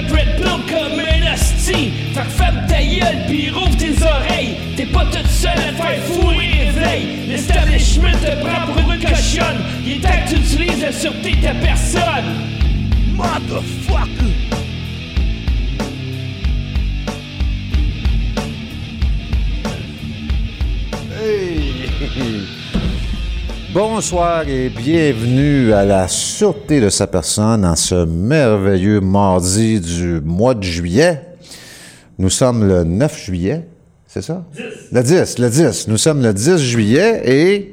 retraite blonde comme un hostie. Fait que ferme ta gueule pis rouvre tes oreilles. T'es pas toute seule à te faire fourrer éveil. L'establishment te prend pour une cochonne. Il est temps que tu utilises la sûreté de ta personne. Motherfucker. Bonsoir et bienvenue à la Sûreté de sa Personne en ce merveilleux mardi du mois de juillet. Nous sommes le 9 juillet, c'est ça? 10. Le 10. Nous sommes le 10 juillet et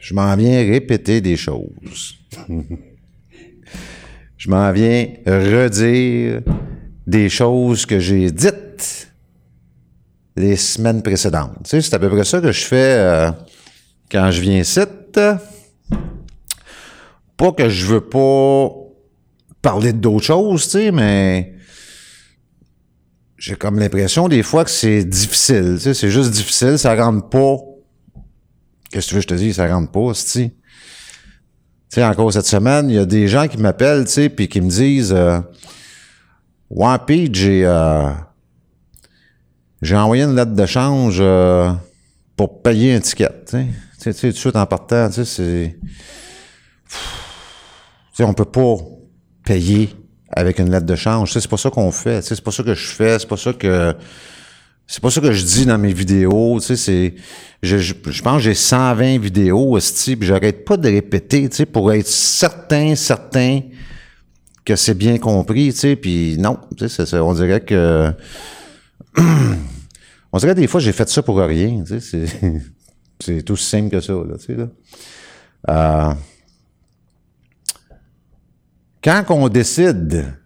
je m'en viens répéter des choses. Je m'en viens redire des choses que j'ai dites les semaines précédentes. Tu sais, c'est à peu près ça que je fais quand je viens ici. Pas que je veux pas parler d'autres choses, tu sais, mais j'ai comme l'impression des fois que c'est difficile. Tu sais, c'est juste difficile, ça rentre pas. Qu'est-ce que tu veux que je te dise? Ça rentre pas, tu sais. Encore cette semaine, il y a des gens qui m'appellent, tu sais, puis qui me disent « Ouais, puis j'ai envoyé une lettre de change pour payer un ticket. » Tu sais, tout de suite en partant, tu sais, c'est... Tu sais, on peut pas payer avec une lettre de change. Tu sais, c'est pas ça qu'on fait. Tu sais, c'est pas ça que je fais. C'est pas ça que je dis dans mes vidéos. Tu sais, c'est... Je pense que j'ai 120 vidéos, puis j'arrête pas de répéter, tu sais, pour être certain que c'est bien compris, tu sais. Puis non, tu sais, on dirait que... On dirait des fois j'ai fait ça pour rien, tu sais, c'est tout simple que ça, là, tu sais, là. Quand on décide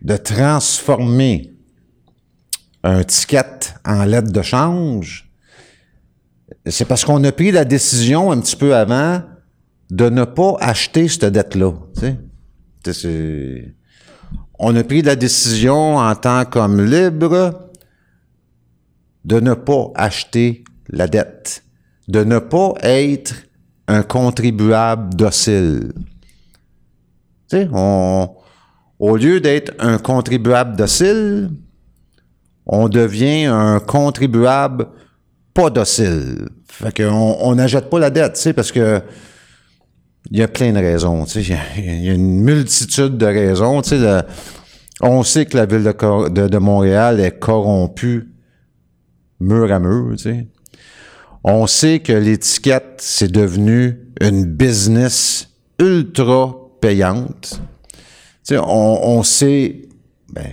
de transformer un ticket en lettre de change, c'est parce qu'on a pris la décision un petit peu avant de ne pas acheter cette dette-là, tu sais. On a pris la décision en tant qu'homme libre de ne pas acheter la dette, de ne pas être un contribuable docile. Tu sais, au lieu d'être un contribuable docile, on devient un contribuable pas docile. Fait qu'on n'achète pas la dette, tu sais, parce que il y a plein de raisons, tu sais, il y a une multitude de raisons, tu sais, on sait que la ville de Montréal est corrompue mur à mur, tu sais. On sait que l'étiquette, c'est devenu une business ultra payante. Tu sais, on sait, ben,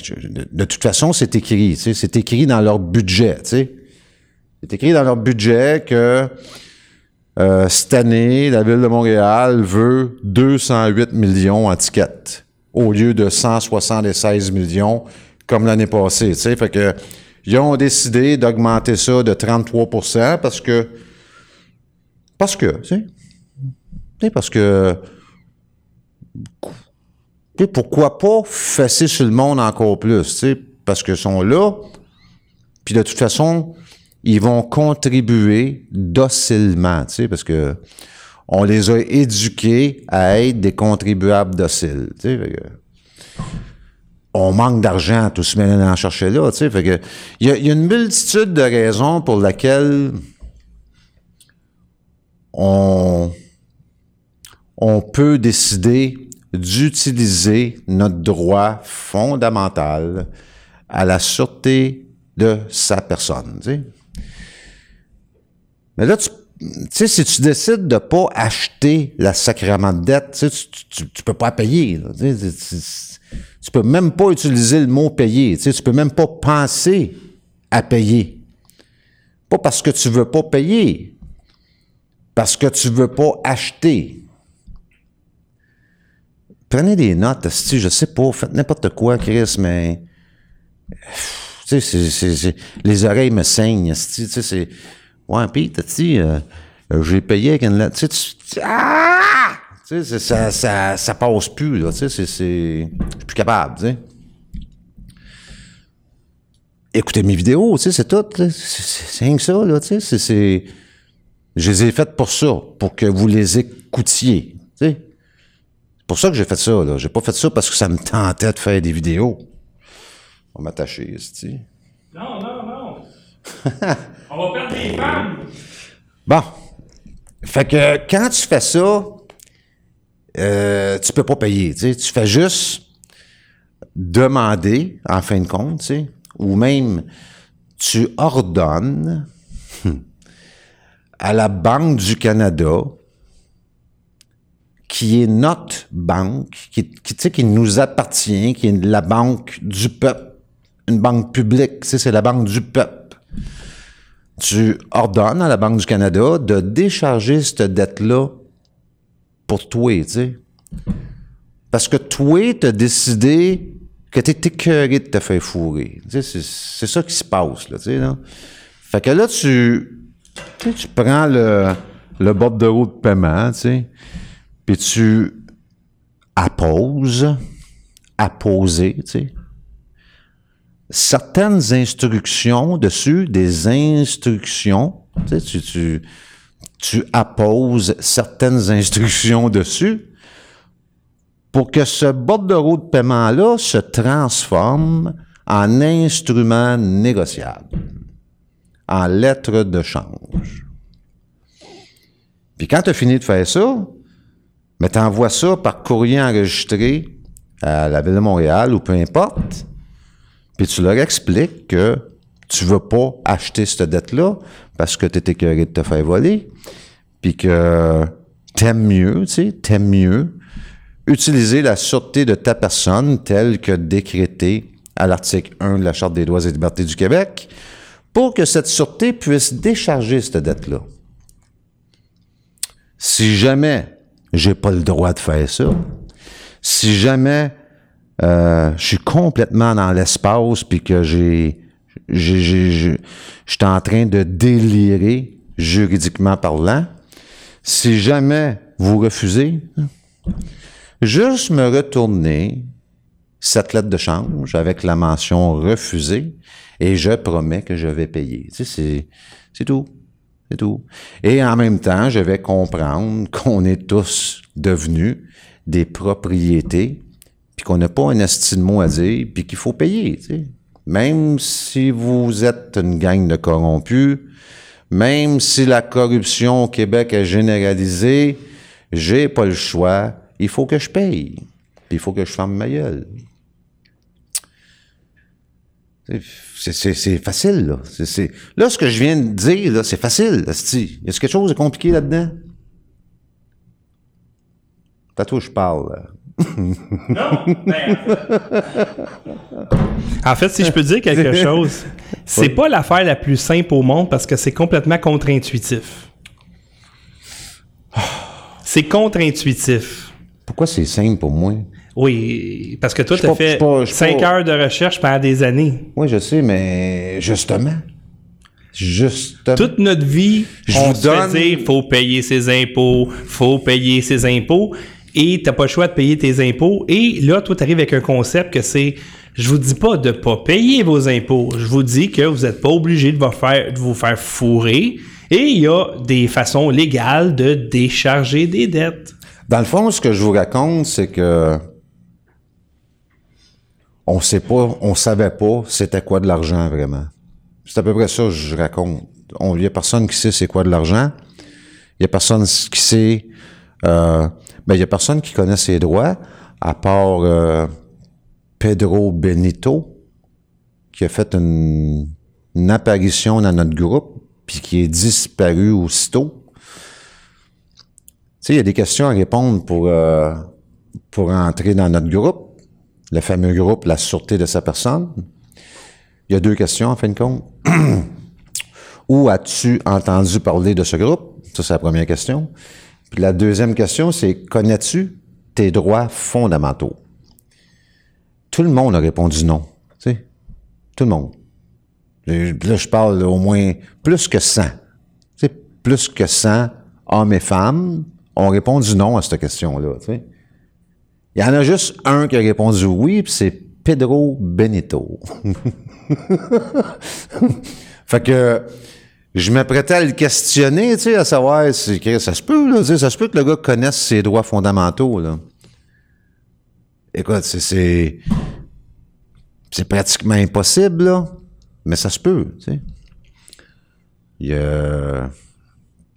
de toute façon, c'est écrit, tu sais, c'est écrit dans leur budget, tu sais. C'est écrit dans leur budget que cette année, la Ville de Montréal veut 208 millions en tickets au lieu de 176 millions comme l'année passée. Tu sais, fait que ils ont décidé d'augmenter ça de 33% parce que, tu sais, pourquoi pas fesser sur le monde encore plus, tu sais, parce qu'ils sont là, puis de toute façon, ils vont contribuer docilement, tu sais, parce que on les a éduqués à être des contribuables dociles, tu sais, fait que on manque d'argent tout ce moment à en chercher là, tu sais, fait que il y a une multitude de raisons pour lesquelles on peut décider d'utiliser notre droit fondamental à la sûreté de sa personne, tu sais. Mais là, tu sais, si tu décides de pas acheter la sacrament de dette, tu sais, tu peux pas payer, là, tu sais, tu peux même pas utiliser le mot payer, tu sais, tu peux même pas penser à payer. Pas parce que tu veux pas payer, parce que tu veux pas acheter. Prenez des notes, si je sais pas, faites n'importe quoi, Chris, mais tu sais, les oreilles me saignent, tu sais, c'est... Ouais, pis t'as dit, j'ai payé avec une lettre. Tu sais, tu sais, ça passe plus, là. Tu sais, je suis plus capable, tu sais. Écoutez mes vidéos, tu sais, c'est tout. C'est rien que ça, là, tu sais. Je les ai faites pour ça, pour que vous les écoutiez, tu sais. pour ça que j'ai fait ça, là. J'ai pas fait ça parce que ça me tentait de faire des vidéos. On va m'attacher, c'ti. Non, non, non. On va perdre des femmes. Bon. Fait que quand tu fais ça, tu peux pas payer, tu sais. Tu fais juste demander, en fin de compte, tu sais, ou même tu ordonnes à la Banque du Canada, qui est notre banque, qui tu sais, qui nous appartient, qui est la banque du peuple, une banque publique, tu sais, c'est la banque du peuple. Tu ordonnes à la Banque du Canada de décharger cette dette-là pour toi, tu sais. Parce que toi, t'as décidé que t'es écœuré de te faire fourrer. Tu sais, c'est ça qui se passe, là, tu sais, là. Fait que là, tu prends le bordereau de paiement, tu sais, puis tu apposes, apposer, tu sais, certaines instructions dessus, des instructions, tu sais, tu apposes certaines instructions dessus pour que ce bordereau de paiement-là se transforme en instrument négociable, en lettre de change. Puis quand tu as fini de faire ça, mais tu envoies ça par courrier enregistré à la Ville de Montréal ou peu importe, puis tu leur expliques que tu veux pas acheter cette dette-là parce que tu es écœuré de te faire voler, puis que t'aimes mieux, tu sais, t'aimes mieux utiliser la sûreté de ta personne telle que décrétée à l'article 1 de la Charte des droits et libertés du Québec pour que cette sûreté puisse décharger cette dette-là. Si jamais j'ai pas le droit de faire ça, si jamais je suis complètement dans l'espace puis que j'étais en train de délirer juridiquement parlant, si jamais vous refusez, juste me retourner cette lettre de change avec la mention refusée et je promets que je vais payer. Tu sais, c'est tout. C'est tout. Et en même temps, je vais comprendre qu'on est tous devenus des propriétés puis qu'on n'a pas un esti de mot à dire puis qu'il faut payer. Tu sais. Même si vous êtes une gang de corrompus, même si la corruption au Québec est généralisée, j'ai pas le choix. Il faut que je paye. Puis il faut que je ferme ma gueule. C'est facile, là. Là, ce que je viens de dire, là, c'est facile, asti. Y a-t-il quelque chose de compliqué là-dedans? T'as tout, je parle, là. Non, merde. En fait, si je peux dire quelque chose, c'est pas l'affaire la plus simple au monde parce que c'est complètement contre-intuitif. C'est contre-intuitif. Pourquoi c'est simple pour moi? Oui, parce que toi, tu as fait 5 heures de recherche pendant des années. Oui, je sais, mais justement. Toute notre vie, on se fait dire « faut payer ses impôts, faut payer ses impôts » et t'as pas le choix de payer tes impôts. Et là, toi, t'arrives avec un concept que c'est « je vous dis pas de pas payer vos impôts, je vous dis que vous êtes pas obligé de vous faire fourrer et il y a des façons légales de décharger des dettes. » Dans le fond, ce que je vous raconte, c'est que on savait pas c'était quoi de l'argent vraiment. C'est à peu près ça que je raconte. Il y a personne qui sait c'est quoi de l'argent. Il y a personne qui sait, il y a personne qui connaît ses droits, à part Pedro Benito, qui a fait une apparition dans notre groupe, puis qui est disparu aussitôt. Tu sais, il y a des questions à répondre pour entrer dans notre groupe, le fameux groupe La Sûreté de sa Personne. Il y a 2 questions, en fin de compte. Où as-tu entendu parler de ce groupe? Ça, c'est la première question. Puis la deuxième question, c'est connais-tu tes droits fondamentaux? Tout le monde a répondu non. Tu sais, tout le monde. Là, je parle au moins plus que 100. Tu sais, plus que 100 hommes et femmes ont répondu non à cette question-là. T'sais. Il y en a juste un qui a répondu oui, puis c'est Pedro Benito. Fait que je m'apprêtais à le questionner, à savoir si ça se peut, là, ça se peut que le gars connaisse ses droits fondamentaux. Là. Écoute, c'est pratiquement impossible, là. Mais ça se peut, tu sais. Il y a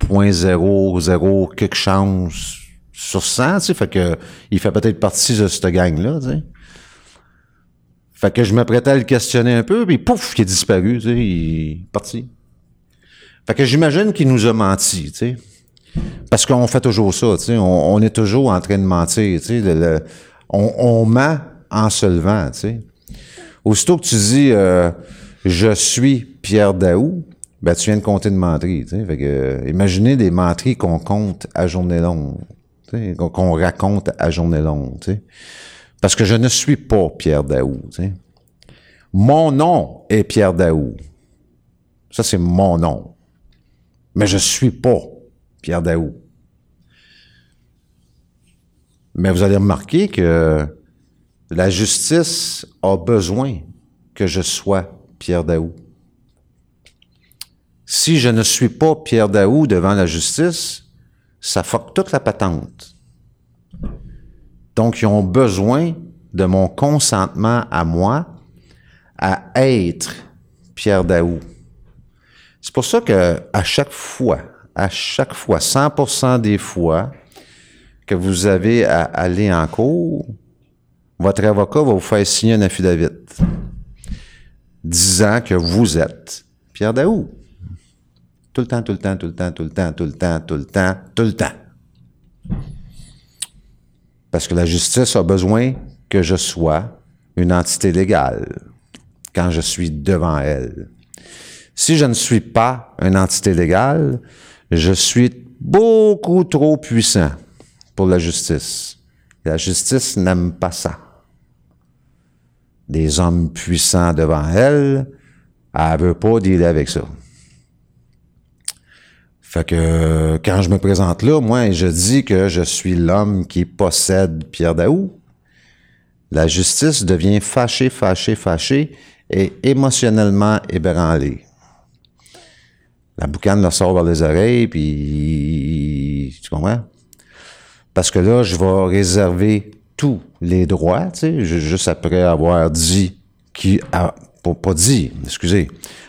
0.00 quelque chance sur 100, tu sais. Fait que il fait peut-être partie de cette gang-là, tu sais. Fait que je m'apprêtais à le questionner un peu, puis pouf, il est disparu, tu sais. Il est parti. Fait que j'imagine qu'il nous a menti, tu sais. Parce qu'on fait toujours ça, tu sais. On est toujours en train de mentir, tu sais. On ment en se levant, tu sais. Aussitôt que tu dis je suis Pierre Daou, ben tu viens de compter de menteries, tu sais. Fait que imaginez des menteries qu'on compte à journée longue, tu sais, qu'on raconte à journée longue, tu sais. Parce que je ne suis pas Pierre Daou, tu sais. Mon nom est Pierre Daou. Ça c'est mon nom. Mais je suis pas Pierre Daou. Mais vous allez remarquer que la justice a besoin que je sois Pierre Daou. Si je ne suis pas Pierre Daou devant la justice, ça fuck toute la patente. Donc, ils ont besoin de mon consentement à moi à être Pierre Daou. C'est pour ça que à chaque fois, 100% des fois que vous avez à aller en cours, votre avocat va vous faire signer un affidavit disant que vous êtes Pierre Daou. Tout le temps. Parce que la justice a besoin que je sois une entité légale quand je suis devant elle. Si je ne suis pas une entité légale, je suis beaucoup trop puissant pour la justice. La justice n'aime pas ça. Des hommes puissants devant elle, elle veut pas dealer avec ça. Fait que quand je me présente là, moi, et je dis que je suis l'homme qui possède Pierre Daou, la justice devient fâchée et émotionnellement ébranlée. La boucane leur sort vers les oreilles, puis tu comprends? Parce que là, je vais réserver tous les droits, tu sais, juste après avoir dit qui,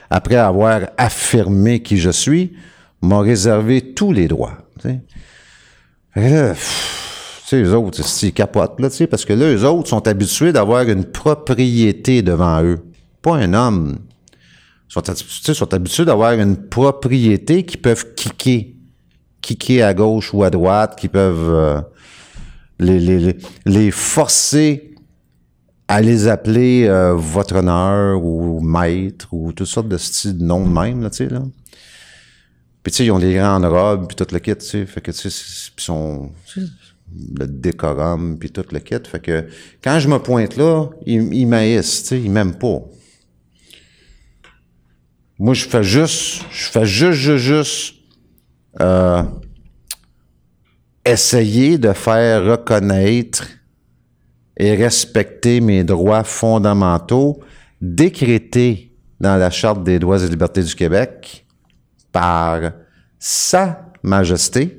après avoir affirmé qui je suis, m'a réservé tous les droits, tu sais. Fait que là, tu sais, eux autres, ils capotent, là, tu sais, parce que là, eux autres sont habitués d'avoir une propriété devant eux, pas un homme. Ils sont habitués d'avoir une propriété qu'ils peuvent kicker à gauche ou à droite, qui peuvent les forcer à les appeler votre honneur ou maître ou toutes sortes de styles de noms de même, là, tu sais, là. Puis, tu sais, ils ont les grandes robes, puis tout le kit, tu sais, fait que, tu sais, puis sont le décorum, puis tout le kit, fait que quand je me pointe là, ils m'haïssent, tu sais, ils m'aiment pas. Moi, je fais juste essayer de faire reconnaître et respecter mes droits fondamentaux décrétés dans la Charte des droits et libertés du Québec par Sa Majesté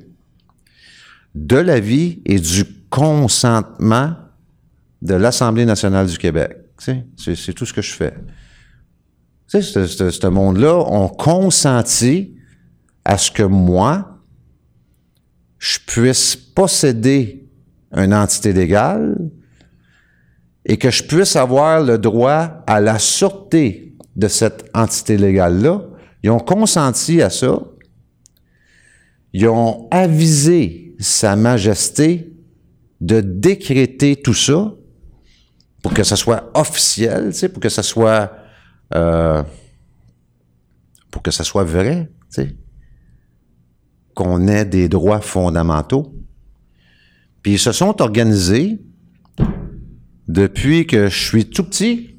de l'avis et du consentement de l'Assemblée nationale du Québec. C'est tout ce que je fais. Tu sais, ce monde-là, on consentit à ce que moi, je puisse posséder une entité légale et que je puisse avoir le droit à la sûreté de cette entité légale-là. Ils ont consenti à ça. Ils ont avisé Sa Majesté de décréter tout ça pour que ça soit officiel, tu sais, pour que ça soit vrai, tu sais. Qu'on ait des droits fondamentaux. Puis ils se sont organisés depuis que je suis tout petit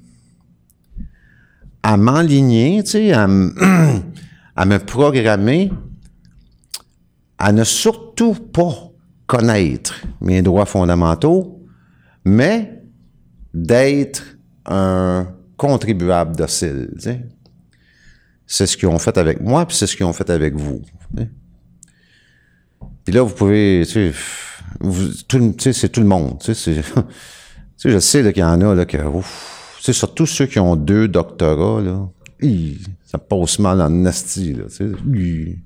à m'enligner, tu sais, à me programmer, à ne surtout pas connaître mes droits fondamentaux, mais d'être un contribuable docile, tu sais. C'est ce qu'ils ont fait avec moi, puis c'est ce qu'ils ont fait avec vous, tu sais. Puis là, vous pouvez, tu sais, c'est tout le monde, tu sais, Tu sais, je sais là, qu'il y en a là, que, ouf, tu sais, surtout ceux qui ont 2 doctorats, là, ça passe mal en nasty, là, tu sais.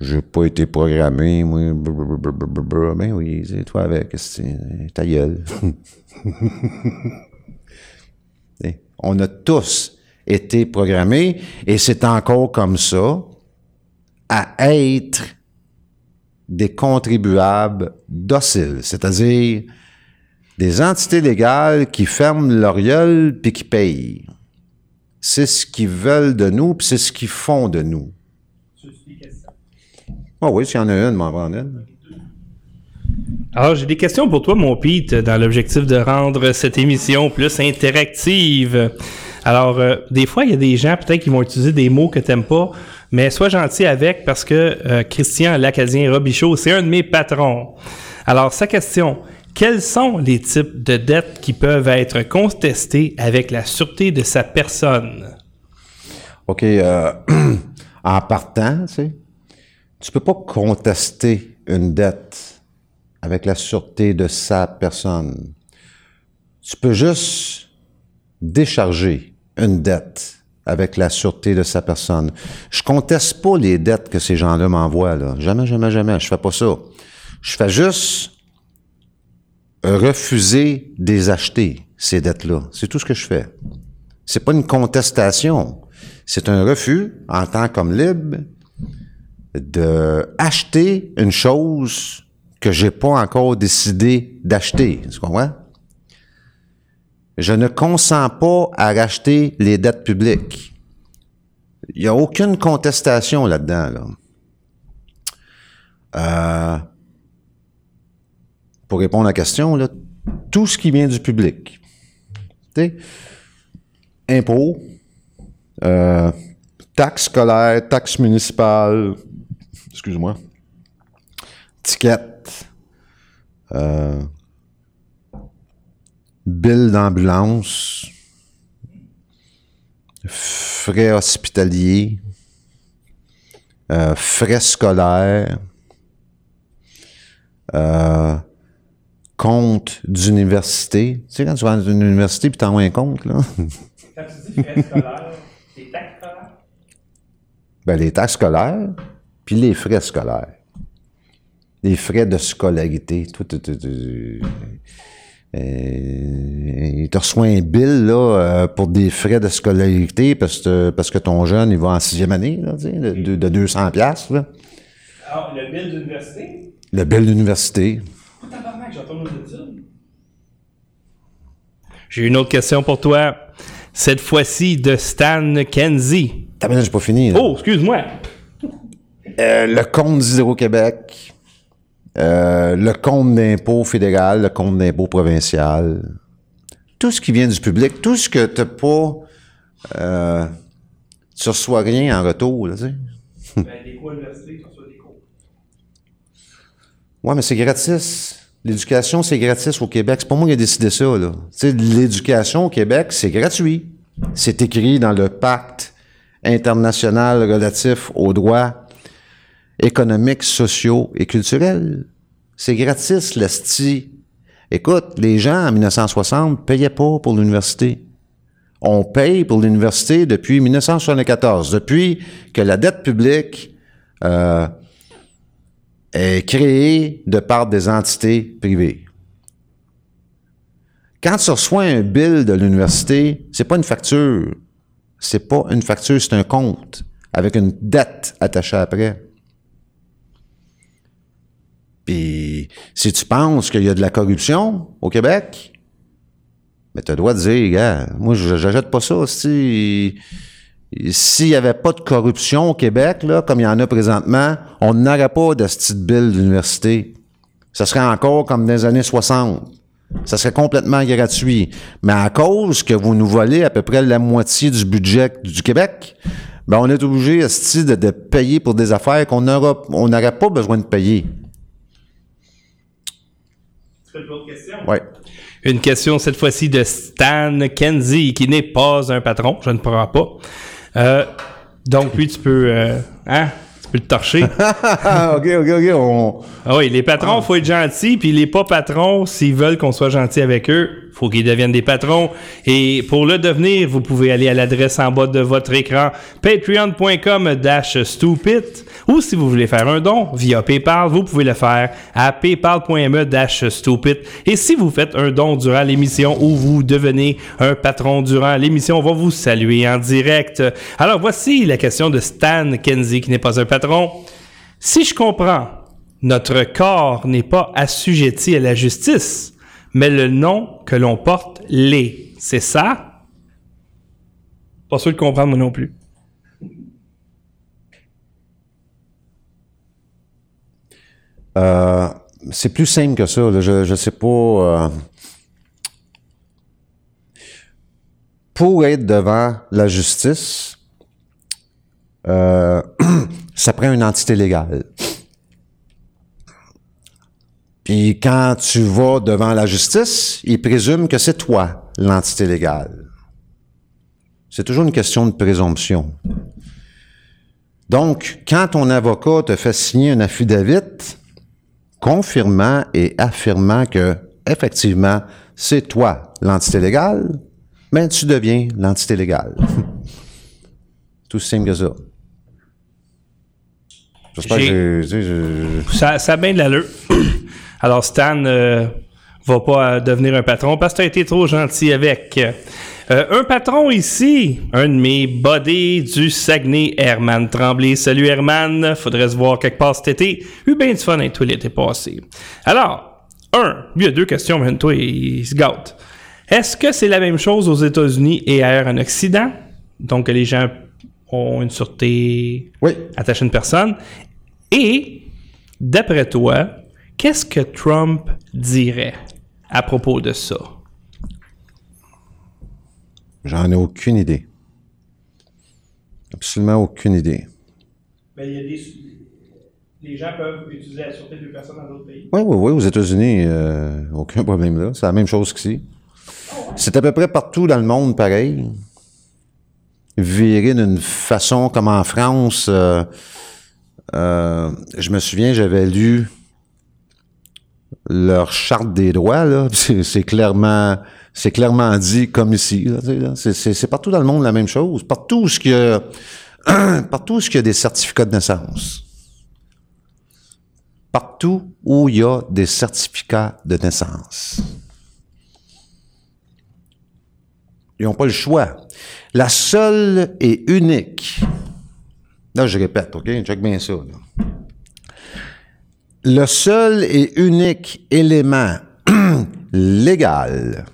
J'ai pas été programmé, moi, ben oui, c'est toi avec, c'est ta gueule. On a tous été programmés, et c'est encore comme ça, à être des contribuables dociles, c'est-à-dire des entités légales qui ferment leur gueule puis qui payent. C'est ce qu'ils veulent de nous, puis c'est ce qu'ils font de nous. Ah oui, s'il y en a une, m'en prendre une. Alors, j'ai des questions pour toi, mon Pete, dans l'objectif de rendre cette émission plus interactive. Alors, des fois, il y a des gens, peut-être, qui vont utiliser des mots que t'aimes pas, mais sois gentil avec, parce que Christian Lacazien-Robichaud, c'est un de mes patrons. Alors, sa question, quels sont les types de dettes qui peuvent être contestées avec la sûreté de sa personne? OK, en partant, tu sais, tu peux pas contester une dette avec la sûreté de sa personne. Tu peux juste décharger une dette avec la sûreté de sa personne. Je conteste pas les dettes que ces gens-là m'envoient, là. Jamais, jamais, jamais. Je fais pas ça. Je fais juste refuser de les acheter, ces dettes-là. C'est tout ce que je fais. C'est pas une contestation. C'est un refus, en tant qu'homme libre, d'acheter une chose que j'ai pas encore décidé d'acheter. Tu comprends? Je ne consens pas à racheter les dettes publiques. Il n'y a aucune contestation là-dedans, là. Pour répondre à la question, là, tout ce qui vient du public, tu sais, impôts, taxes scolaires, taxes municipales, excuse-moi, tickets, billes d'ambulance, frais hospitaliers, frais scolaires, comptes d'université. Tu sais, quand tu vas dans une université puis t'envoies un compte, là. Quand tu dis frais scolaires, les taxes scolaires? Ben, les taxes scolaires, puis les frais scolaires. Les frais de scolarité. Il te reçoit un bill là, pour des frais de scolarité parce que ton jeune, il va en 6e année, là, tu sais, de 200 $. Là. Alors, le bill d'université? Le bill d'université. Oh, tabarnak, j'entends nos études. J'ai une autre question pour toi. Cette fois-ci, de Stan Kenzie. Tabarnak, j'ai pas fini. Là. Oh, excuse-moi. Le compte d'Hydro-Québec. Le compte d'impôt fédéral, le compte d'impôt provincial, tout ce qui vient du public, tout ce que t'as pas, tu reçois rien en retour, là, tu sais. Ben, les cours universités, tu reçois des cours. Ouais, mais c'est gratis. L'éducation, c'est gratis au Québec. C'est pas moi qui ai décidé ça, là. Tu sais, l'éducation au Québec, c'est gratuit. C'est écrit dans le pacte international relatif aux droits économiques, sociaux et culturels. C'est gratis, l'esti. Écoute, les gens, en 1960, payaient pas pour l'université. On paye pour l'université depuis 1974, depuis que la dette publique est créée de par des entités privées. Quand tu reçois un bill de l'université, c'est pas une facture. C'est pas une facture, c'est un compte avec une dette attachée après. Puis, si tu penses qu'il y a de la corruption au Québec, ben, t'as le droit de dire, gars, moi, j'achète pas ça. S'il y avait pas de corruption au Québec, là, comme il y en a présentement, on n'aurait pas de ce petit bill d'université. Ça serait encore comme dans les années 60. Ça serait complètement gratuit. Mais à cause que vous nous volez à peu près la moitié du budget du Québec, ben, on est obligé, de payer pour des affaires qu'on n'aurait pas besoin de payer. Question. Ouais. Une question cette fois-ci de Stan Kenzie, qui n'est pas un patron, je ne prends pas. Donc lui, tu peux le torcher. OK. Ah oui, les patrons, il faut être gentil, puis les pas patrons, s'ils veulent qu'on soit gentil avec eux, faut qu'ils deviennent des patrons. Et pour le devenir, vous pouvez aller à l'adresse en bas de votre écran, patreon.com/stupid, ou si vous voulez faire un don via Paypal, vous pouvez le faire à paypal.me/stupid. Et si vous faites un don durant l'émission ou vous devenez un patron durant l'émission, on va vous saluer en direct. Alors voici la question de Stan Kenzie, qui n'est pas un patron. Si je comprends, notre corps n'est pas assujetti à la justice, mais le nom que l'on porte l'est. C'est ça? Pas sûr de comprendre, moi non plus. C'est plus simple que ça. Je sais pas. Pour être devant la justice, ça prend une entité légale. Puis quand tu vas devant la justice, ils présument que c'est toi l'entité légale. C'est toujours une question de présomption. Donc, quand ton avocat te fait signer un affidavit confirmant et affirmant que, effectivement, c'est toi l'entité légale, ben, tu deviens l'entité légale. Tout simple que ça. J'espère que j'ai... Ça a bien de l'allure. Alors Stan va pas devenir un patron parce que t'as été trop gentil avec. Un patron ici, un de mes buddies du Saguenay, Herman Tremblay. Salut Herman, faudrait se voir quelque part cet été. Eu bien du fun avec toi l'été passé. Alors, il y a deux questions, mais toi il se gâte. Est-ce que c'est la même chose aux États-Unis et ailleurs en Occident? Donc les gens ont une sûreté attachée à une personne. Et, d'après toi, qu'est-ce que Trump dirait à propos de ça? J'en ai aucune idée. Absolument aucune idée. Mais il y a les gens peuvent utiliser la sûreté de personnes dans d'autres pays. Oui, aux États-Unis, aucun problème là. C'est la même chose qu'ici. C'est à peu près partout dans le monde pareil. Virer d'une façon comme en France. Je me souviens, j'avais lu leur Charte des droits, là. C'est clairement dit comme ici. Là. C'est partout dans le monde la même chose. Partout où il y a des certificats de naissance. Partout où il y a des certificats de naissance. Ils n'ont pas le choix. La seule et unique... Là, je répète, OK? Check bien ça. Là. Le seul et unique élément légal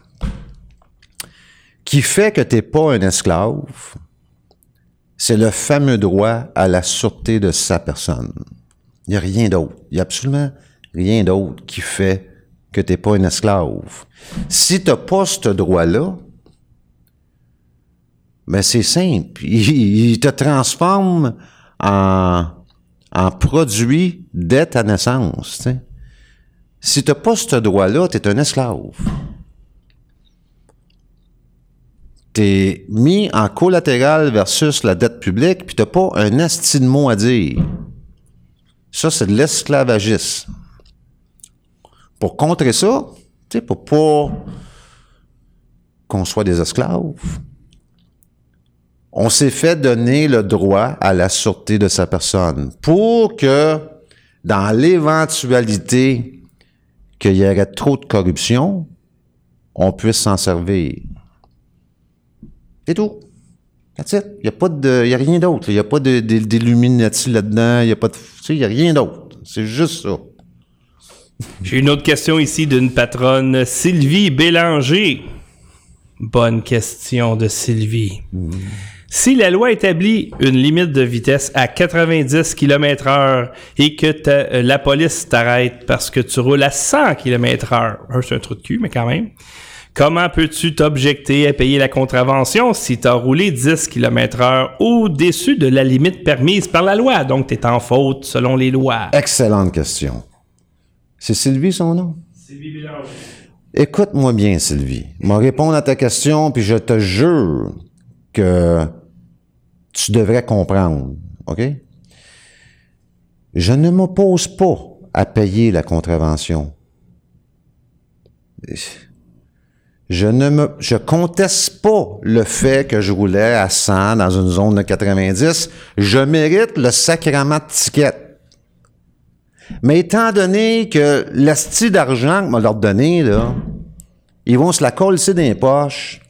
qui fait que tu n'es pas un esclave, c'est le fameux droit à la sûreté de sa personne. Il n'y a rien d'autre. Il n'y a absolument rien d'autre qui fait que tu n'es pas un esclave. Si tu n'as pas ce droit-là, ben c'est simple. Il te transforme en produit dès ta naissance. T'sais. Si tu n'as pas ce droit-là, tu es un esclave. Tu es mis en collatéral versus la dette publique, puis tu n'as pas un asti de mot à dire. Ça, c'est de l'esclavagisme. Pour contrer ça, pour pas qu'on soit des esclaves, on s'est fait donner le droit à la sûreté de sa personne pour que, dans l'éventualité qu'il y aurait trop de corruption, on puisse s'en servir. C'est tout. That's it. Il n'y a rien d'autre. Il n'y a pas d'illuminati là-dedans. Il n'y a rien d'autre. C'est juste ça. J'ai une autre question ici d'une patronne, Sylvie Bélanger. Bonne question de Sylvie. Mmh. Si la loi établit une limite de vitesse à 90 km/h et que la police t'arrête parce que tu roules à 100 km/h, c'est un trou de cul, mais quand même, comment peux-tu t'objecter à payer la contravention si t'as roulé 10 km/h au-dessus de la limite permise par la loi? Donc, t'es en faute selon les lois. Excellente question. C'est Sylvie son nom? Sylvie Bélanger. Écoute-moi bien, Sylvie. Je vais répondre à ta question, puis je te jure que tu devrais comprendre, OK? Je ne m'oppose pas à payer la contravention. Je conteste pas le fait que je roulais à 100 dans une zone de 90. Je mérite le sacrament de ticket. Mais étant donné que l'asti d'argent qu'on m'a leur donné, là, ils vont se la coller dans les poches.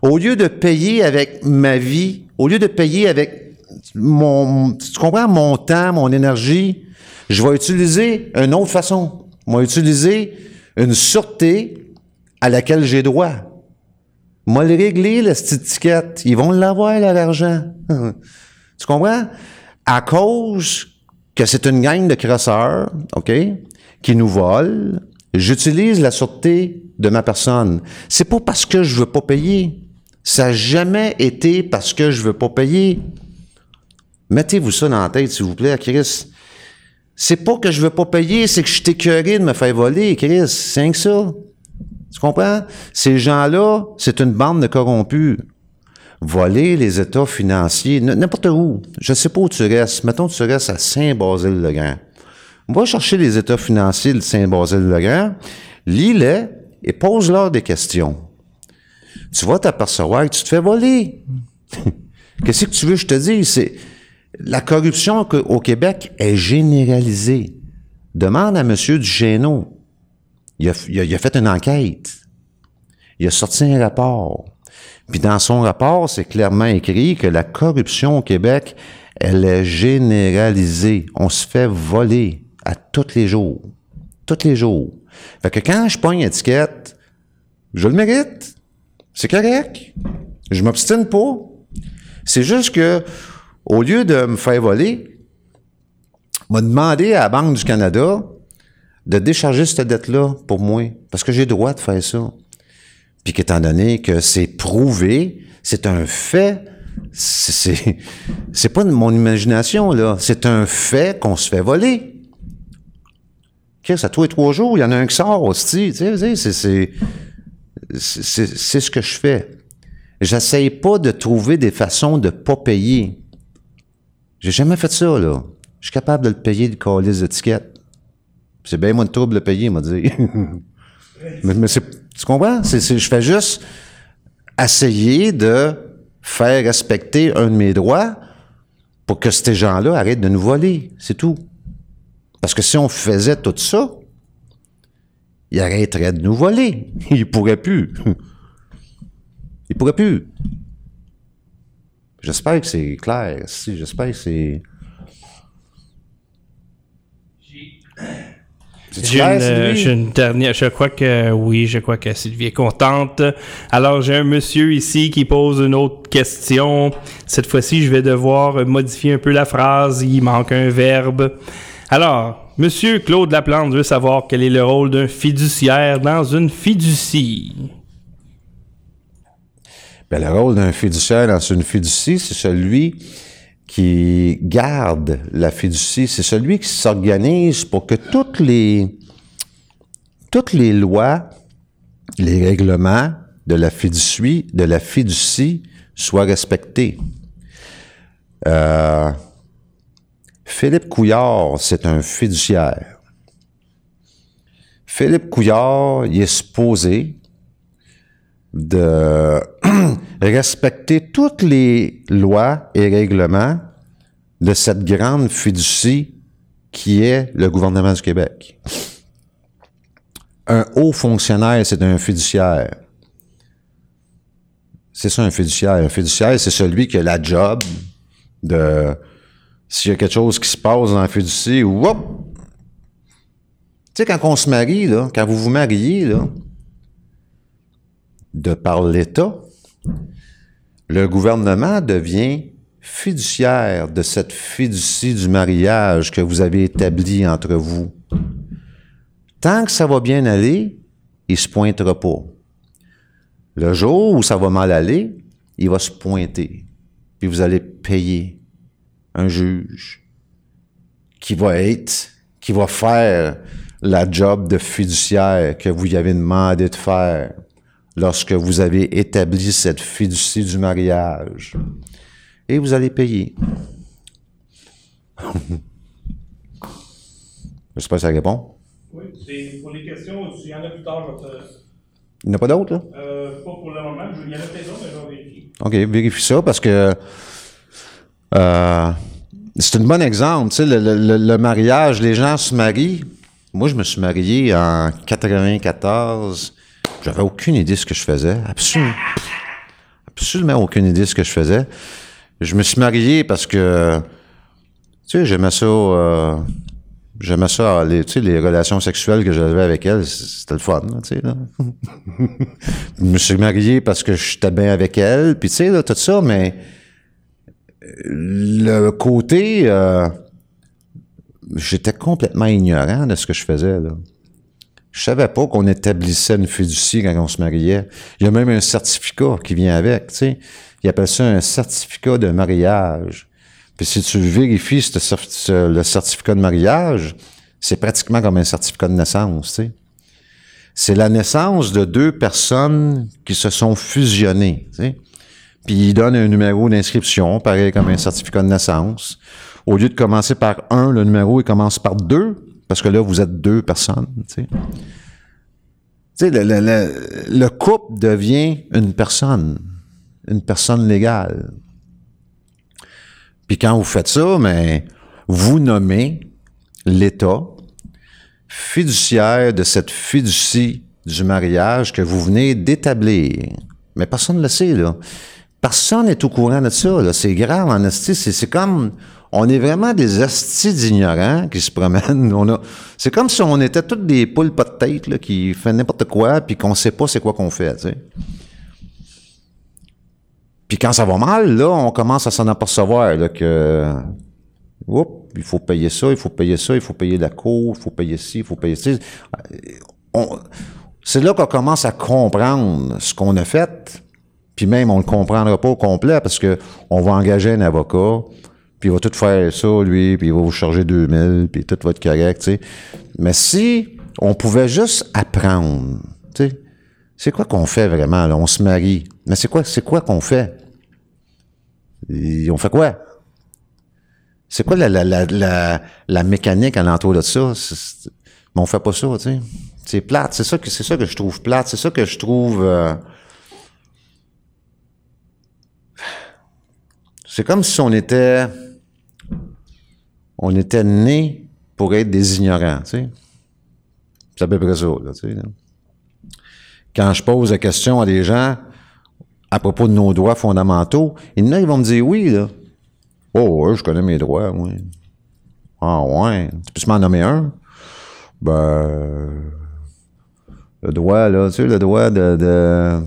Au lieu de payer avec ma vie, au lieu de payer avec mon, tu comprends, mon temps, mon énergie, je vais utiliser une autre façon. Je vais utiliser une sûreté à laquelle j'ai droit. Je vais le régler, la petite étiquette. Ils vont l'avoir, là, l'argent. Tu comprends? À cause que c'est une gang de crosseurs, OK, qui nous volent, j'utilise la sûreté de ma personne. C'est pas parce que je veux pas payer. Ça n'a jamais été parce que je veux pas payer. Mettez-vous ça dans la tête, s'il vous plaît, Chris. C'est pas que je veux pas payer, c'est que je suis écœuré de me faire voler, Chris. C'est rien que ça. Tu comprends? Ces gens-là, c'est une bande de corrompus. Voler les états financiers, n'importe où. Je sais pas où tu restes. Mettons que tu restes à Saint-Basile-le-Grand. Va chercher les états financiers de Saint-Basile-le-Grand, lis-les et pose-leur des questions. Tu vas t'apercevoir que tu te fais voler. Qu'est-ce que tu veux que je te dise? C'est, la corruption au Québec est généralisée. Demande à M. Duchesneau. Il a fait une enquête. Il a sorti un rapport. Puis dans son rapport, c'est clairement écrit que la corruption au Québec, elle est généralisée. On se fait voler à tous les jours. Tous les jours. Fait que quand je pogne l'étiquette, je le mérite. C'est correct. Je m'obstine pas. C'est juste que, au lieu de me faire voler, on m'a demandé à la Banque du Canada de décharger cette dette-là pour moi. Parce que j'ai le droit de faire ça. Puis qu'étant donné que c'est prouvé, c'est un fait, c'est pas de mon imagination, là. C'est un fait qu'on se fait voler. Qu'est-ce, à tous les 3 jours, il y en a un qui sort aussi. C'est ce que je fais. J'essaye pas de trouver des façons de pas payer. J'ai jamais fait ça, là. Je suis capable de le payer, de coller les étiquettes. C'est bien moins de trouble de le payer, m'a dit. mais c'est... Tu comprends? Je fais juste essayer de faire respecter un de mes droits pour que ces gens-là arrêtent de nous voler. C'est tout. Parce que si on faisait tout ça, ils arrêteraient de nous voler. Ils pourraient plus. Ils pourraient plus. J'espère que c'est clair. Si, j'espère que c'est... Je crois que oui, je crois que Sylvie est contente. Alors, j'ai un monsieur ici qui pose une autre question. Cette fois-ci, je vais devoir modifier un peu la phrase. Il manque un verbe. Alors, monsieur Claude Laplante veut savoir quel est le rôle d'un fiduciaire dans une fiducie. Ben, le rôle d'un fiduciaire dans une fiducie, c'est celui qui garde la fiducie, c'est celui qui s'organise pour que toutes les lois, les règlements de la fiducie soient respectés. Philippe Couillard, c'est un fiduciaire. Philippe Couillard, il est supposé de respecter toutes les lois et règlements de cette grande fiducie qui est le gouvernement du Québec. Un haut fonctionnaire, c'est un fiduciaire. C'est ça, un fiduciaire. Un fiduciaire, c'est celui qui a la job de... S'il y a quelque chose qui se passe dans la fiducie, whoop! Tu sais, quand on se marie, là, quand vous vous mariez, là, de par l'État, le gouvernement devient fiduciaire de cette fiducie du mariage que vous avez établie entre vous. Tant que ça va bien aller, il ne se pointera pas. Le jour où ça va mal aller, il va se pointer. Puis vous allez payer un juge qui va faire la job de fiduciaire que vous y avez demandé de faire. Lorsque vous avez établi cette fiducie du mariage. Et vous allez payer. J'espère que ça répond. Oui, c'est pour les questions, il y en a plus tard. Il n'y en a pas d'autres, là? Pas pour le moment. Il y en a peut-être d'autres, mais je vais vérifier. OK, vérifie ça parce que c'est un bon exemple. Tu sais, le mariage, les gens se marient. Moi, je me suis marié en 94. J'avais aucune idée de ce que je faisais. Absolument aucune idée de ce que je faisais. Je me suis marié parce que, tu sais, j'aimais ça, tu sais, les relations sexuelles que j'avais avec elle, c'était le fun, là, tu sais, là. Je me suis marié parce que j'étais bien avec elle, puis tu sais, là, tout ça, mais le côté, j'étais complètement ignorant de ce que je faisais, là. Je savais pas qu'on établissait une fiducie quand on se mariait. Il y a même un certificat qui vient avec, tu sais. Ils appellent ça un certificat de mariage. Puis si tu vérifies le certificat de mariage, c'est pratiquement comme un certificat de naissance, tu sais. C'est la naissance de deux personnes qui se sont fusionnées, tu sais. Puis ils donnent un numéro d'inscription, pareil comme un certificat de naissance. Au lieu de commencer par un, le numéro, il commence par deux. Parce que là, vous êtes deux personnes, tu sais. Tu sais, le couple devient une personne légale. Puis quand vous faites ça, mais vous nommez l'État fiduciaire de cette fiducie du mariage que vous venez d'établir. Mais personne ne le sait, là. Personne n'est au courant de ça, là. C'est grave, en esti. C'est comme... On est vraiment des astis d'ignorants qui se promènent. C'est comme si on était toutes des poules pas de tête là, qui font n'importe quoi puis qu'on ne sait pas c'est quoi qu'on fait. Tu sais. Puis quand ça va mal, là, on commence à s'en apercevoir là, que il faut payer ça, il faut payer ça, il faut payer la cour, il faut payer ci, il faut payer ci. C'est là qu'on commence à comprendre ce qu'on a fait, puis même on ne le comprendra pas au complet parce que on va engager un avocat. Puis il va tout faire ça, lui, puis il va vous charger 2000, puis tout va être correct, tu sais. Mais si on pouvait juste apprendre, tu sais, c'est quoi qu'on fait vraiment, là? On se marie. Mais c'est quoi qu'on fait? Et on fait quoi? C'est quoi la mécanique alentour de ça? Mais on fait pas ça, tu sais. C'est plate, c'est ça que je trouve plate, c'est ça que je trouve... C'est comme si on était nés pour être des ignorants, tu sais. C'est à peu près ça, là, tu sais. Là. Quand je pose la question à des gens à propos de nos droits fondamentaux, ils vont me dire oui, là. « Oh, ouais, je connais mes droits, oui. »« Ah, ouais. Tu peux m'en nommer un? » Ben, le droit, là, tu sais, le droit de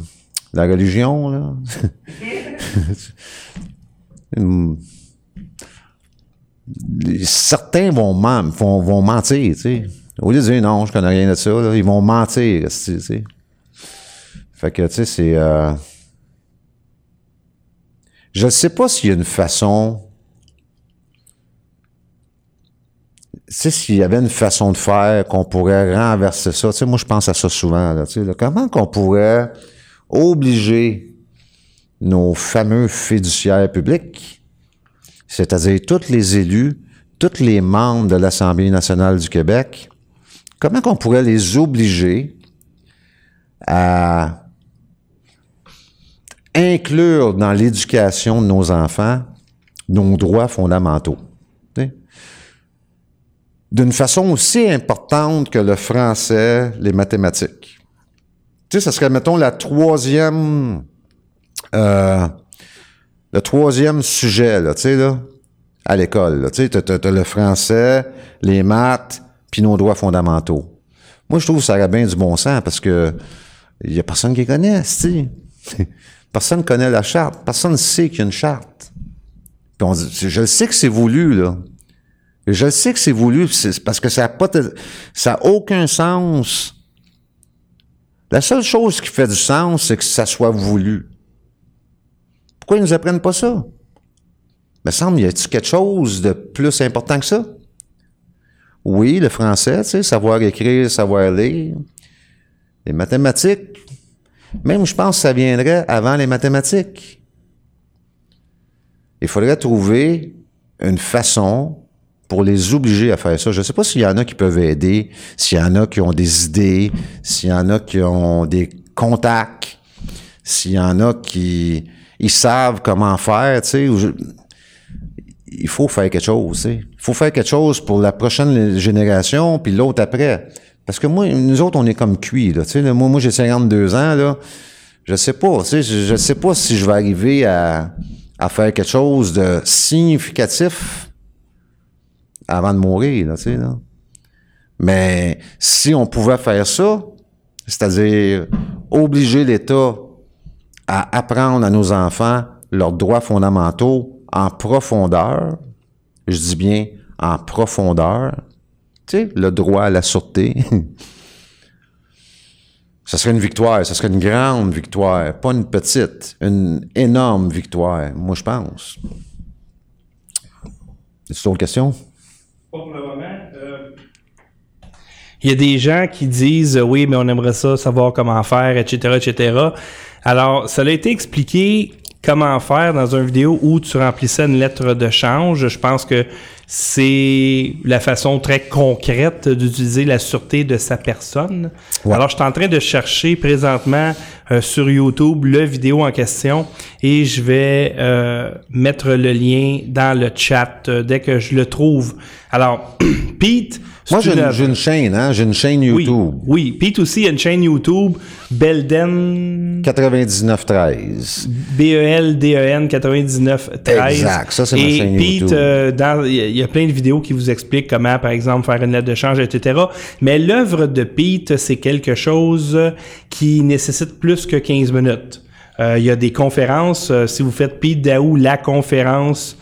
la religion, là. Certains vont mentir, tu sais. Au lieu de dire non, je connais rien de ça, là, ils vont mentir, tu sais. Fait que, tu sais, c'est... Je ne sais pas s'il y a une façon... Tu sais, s'il y avait une façon de faire qu'on pourrait renverser ça. Tu sais, moi, je pense à ça souvent, là, tu sais. Là, comment qu'on pourrait obliger nos fameux fiduciaires publics, c'est-à-dire tous les élus, tous les membres de l'Assemblée nationale du Québec, comment qu'on pourrait les obliger à inclure dans l'éducation de nos enfants nos droits fondamentaux? T'sais? D'une façon aussi importante que le français, les mathématiques. Tu sais, ça serait, mettons, le troisième sujet, là, tu sais, là, à l'école, tu sais, t'as le français, les maths, puis nos droits fondamentaux. Moi, je trouve que ça aurait bien du bon sens, parce que il y a personne qui les connaît, tu sais. Personne connaît la charte. Personne ne sait qu'il y a une charte. Puis on dit, je le sais que c'est voulu, là. Je le sais que c'est voulu, c'est parce que ça a aucun sens. La seule chose qui fait du sens, c'est que ça soit voulu. Pourquoi ils nous apprennent pas ça? Il me semble, y a-t-il quelque chose de plus important que ça? Oui, le français, tu sais, savoir écrire, savoir lire. Les mathématiques. Même, je pense que ça viendrait avant les mathématiques. Il faudrait trouver une façon pour les obliger à faire ça. Je ne sais pas s'il y en a qui peuvent aider, s'il y en a qui ont des idées, s'il y en a qui ont des contacts, s'il y en a qui ils savent comment faire, tu sais, il faut faire quelque chose, tu sais. Il faut faire quelque chose pour la prochaine génération, puis l'autre après. Parce que moi, nous autres, on est comme cuits, là, tu sais. Là, moi, j'ai 52 ans, là. Je sais pas, tu sais, je sais pas si je vais arriver à faire quelque chose de significatif avant de mourir, là, tu sais, là. Mais si on pouvait faire ça, c'est-à-dire obliger l'État à apprendre à nos enfants leurs droits fondamentaux en profondeur, je dis bien en profondeur, tu sais, le droit à la sûreté, ça serait une victoire, ça serait une grande victoire, pas une petite, une énorme victoire, moi je pense. Est-ce d'autres questions? Pas pour le moment. Il y a des gens qui disent « Oui, mais on aimerait ça, savoir comment faire, etc., etc. » Alors, ça a été expliqué comment faire dans une vidéo où tu remplissais une lettre de change. Je pense que c'est la façon très concrète d'utiliser la sûreté de sa personne. Ouais. Alors, je suis en train de chercher présentement sur YouTube la vidéo en question et je vais mettre le lien dans le chat dès que je le trouve. Alors, Pete... Moi, j'ai une chaîne, hein? J'ai une chaîne YouTube. Oui, oui. Pete aussi, il y a une chaîne YouTube, Belden... 9913. B-E-L-D-E-N 9913. Exact, ça, c'est ma chaîne Pete, YouTube. Et il y a plein de vidéos qui vous expliquent comment, par exemple, faire une lettre de change, etc. Mais l'œuvre de Pete, c'est quelque chose qui nécessite plus que 15 minutes. Il y a des conférences. Si vous faites Pete Daou, la conférence...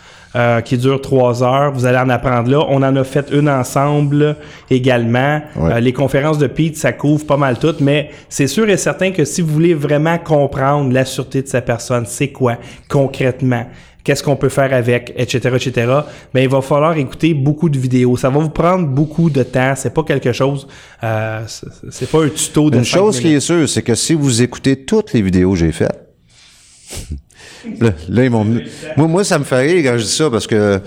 qui dure 3 heures. Vous allez en apprendre là. On en a fait une ensemble également. Ouais. Les conférences de Pete, ça couvre pas mal toutes, mais c'est sûr et certain que si vous voulez vraiment comprendre la sûreté de sa personne, c'est quoi concrètement, qu'est-ce qu'on peut faire avec, etc., etc., ben il va falloir écouter beaucoup de vidéos. Ça va vous prendre beaucoup de temps. C'est pas quelque chose... c'est pas un tuto de 5 minutes. Une chose qui est sûre, c'est que si vous écoutez toutes les vidéos que j'ai faites, là, ils m'ont... Moi, ça me fait rire quand je dis ça, parce que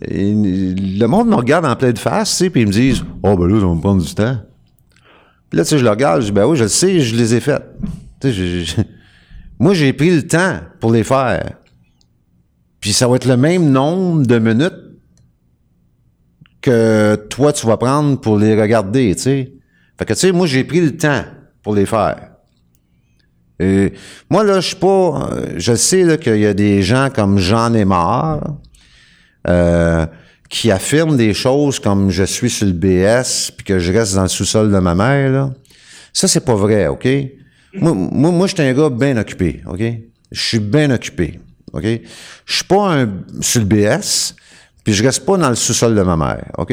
le monde me regarde en pleine face, tu sais, puis ils me disent « Oh, ben là, ça va me prendre du temps. » Puis là, tu sais, je le regarde, je dis « Ben oui, je le sais, je les ai faites. » Tu sais, moi, j'ai pris le temps pour les faire. Puis ça va être le même nombre de minutes que toi, tu vas prendre pour les regarder, tu sais. Fait que, tu sais, moi, j'ai pris le temps pour les faire. Et moi, là, je suis pas... Je sais là, qu'il y a des gens comme Jean Némar qui affirment des choses comme « je suis sur le BS » puis que je reste dans le sous-sol de ma mère. Là. Ça, c'est pas vrai, OK? Moi, je suis un gars bien occupé, OK? Je suis bien occupé, OK? Je suis pas sur le BS puis je reste pas dans le sous-sol de ma mère, OK?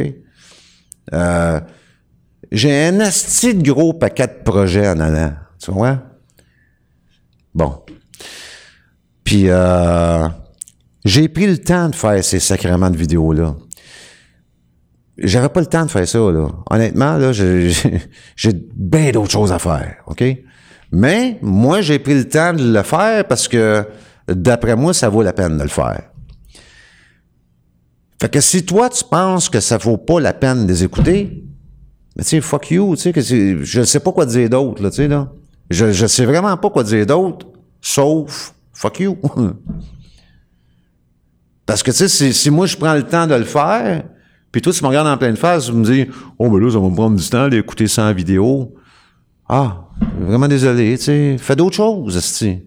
J'ai un asti de gros paquet de projets en allant, tu vois? Bon. Puis, j'ai pris le temps de faire ces sacréments de vidéos-là. J'aurais pas le temps de faire ça, là. Honnêtement, là, j'ai bien d'autres choses à faire, OK? Mais, moi, j'ai pris le temps de le faire parce que, d'après moi, ça vaut la peine de le faire. Fait que si toi, tu penses que ça vaut pas la peine de les écouter, mais tu sais, fuck you, tu sais, que je sais pas quoi dire d'autre, là, tu sais, là. Je sais vraiment pas quoi dire d'autre, sauf « fuck you ». Parce que, tu sais, si moi, je prends le temps de le faire, puis toi, tu me regardes en pleine face, tu me dis « oh, ben là, ça va me prendre du temps d'écouter 100 vidéos. » Ah, vraiment désolé, tu sais, fais d'autres choses, esti.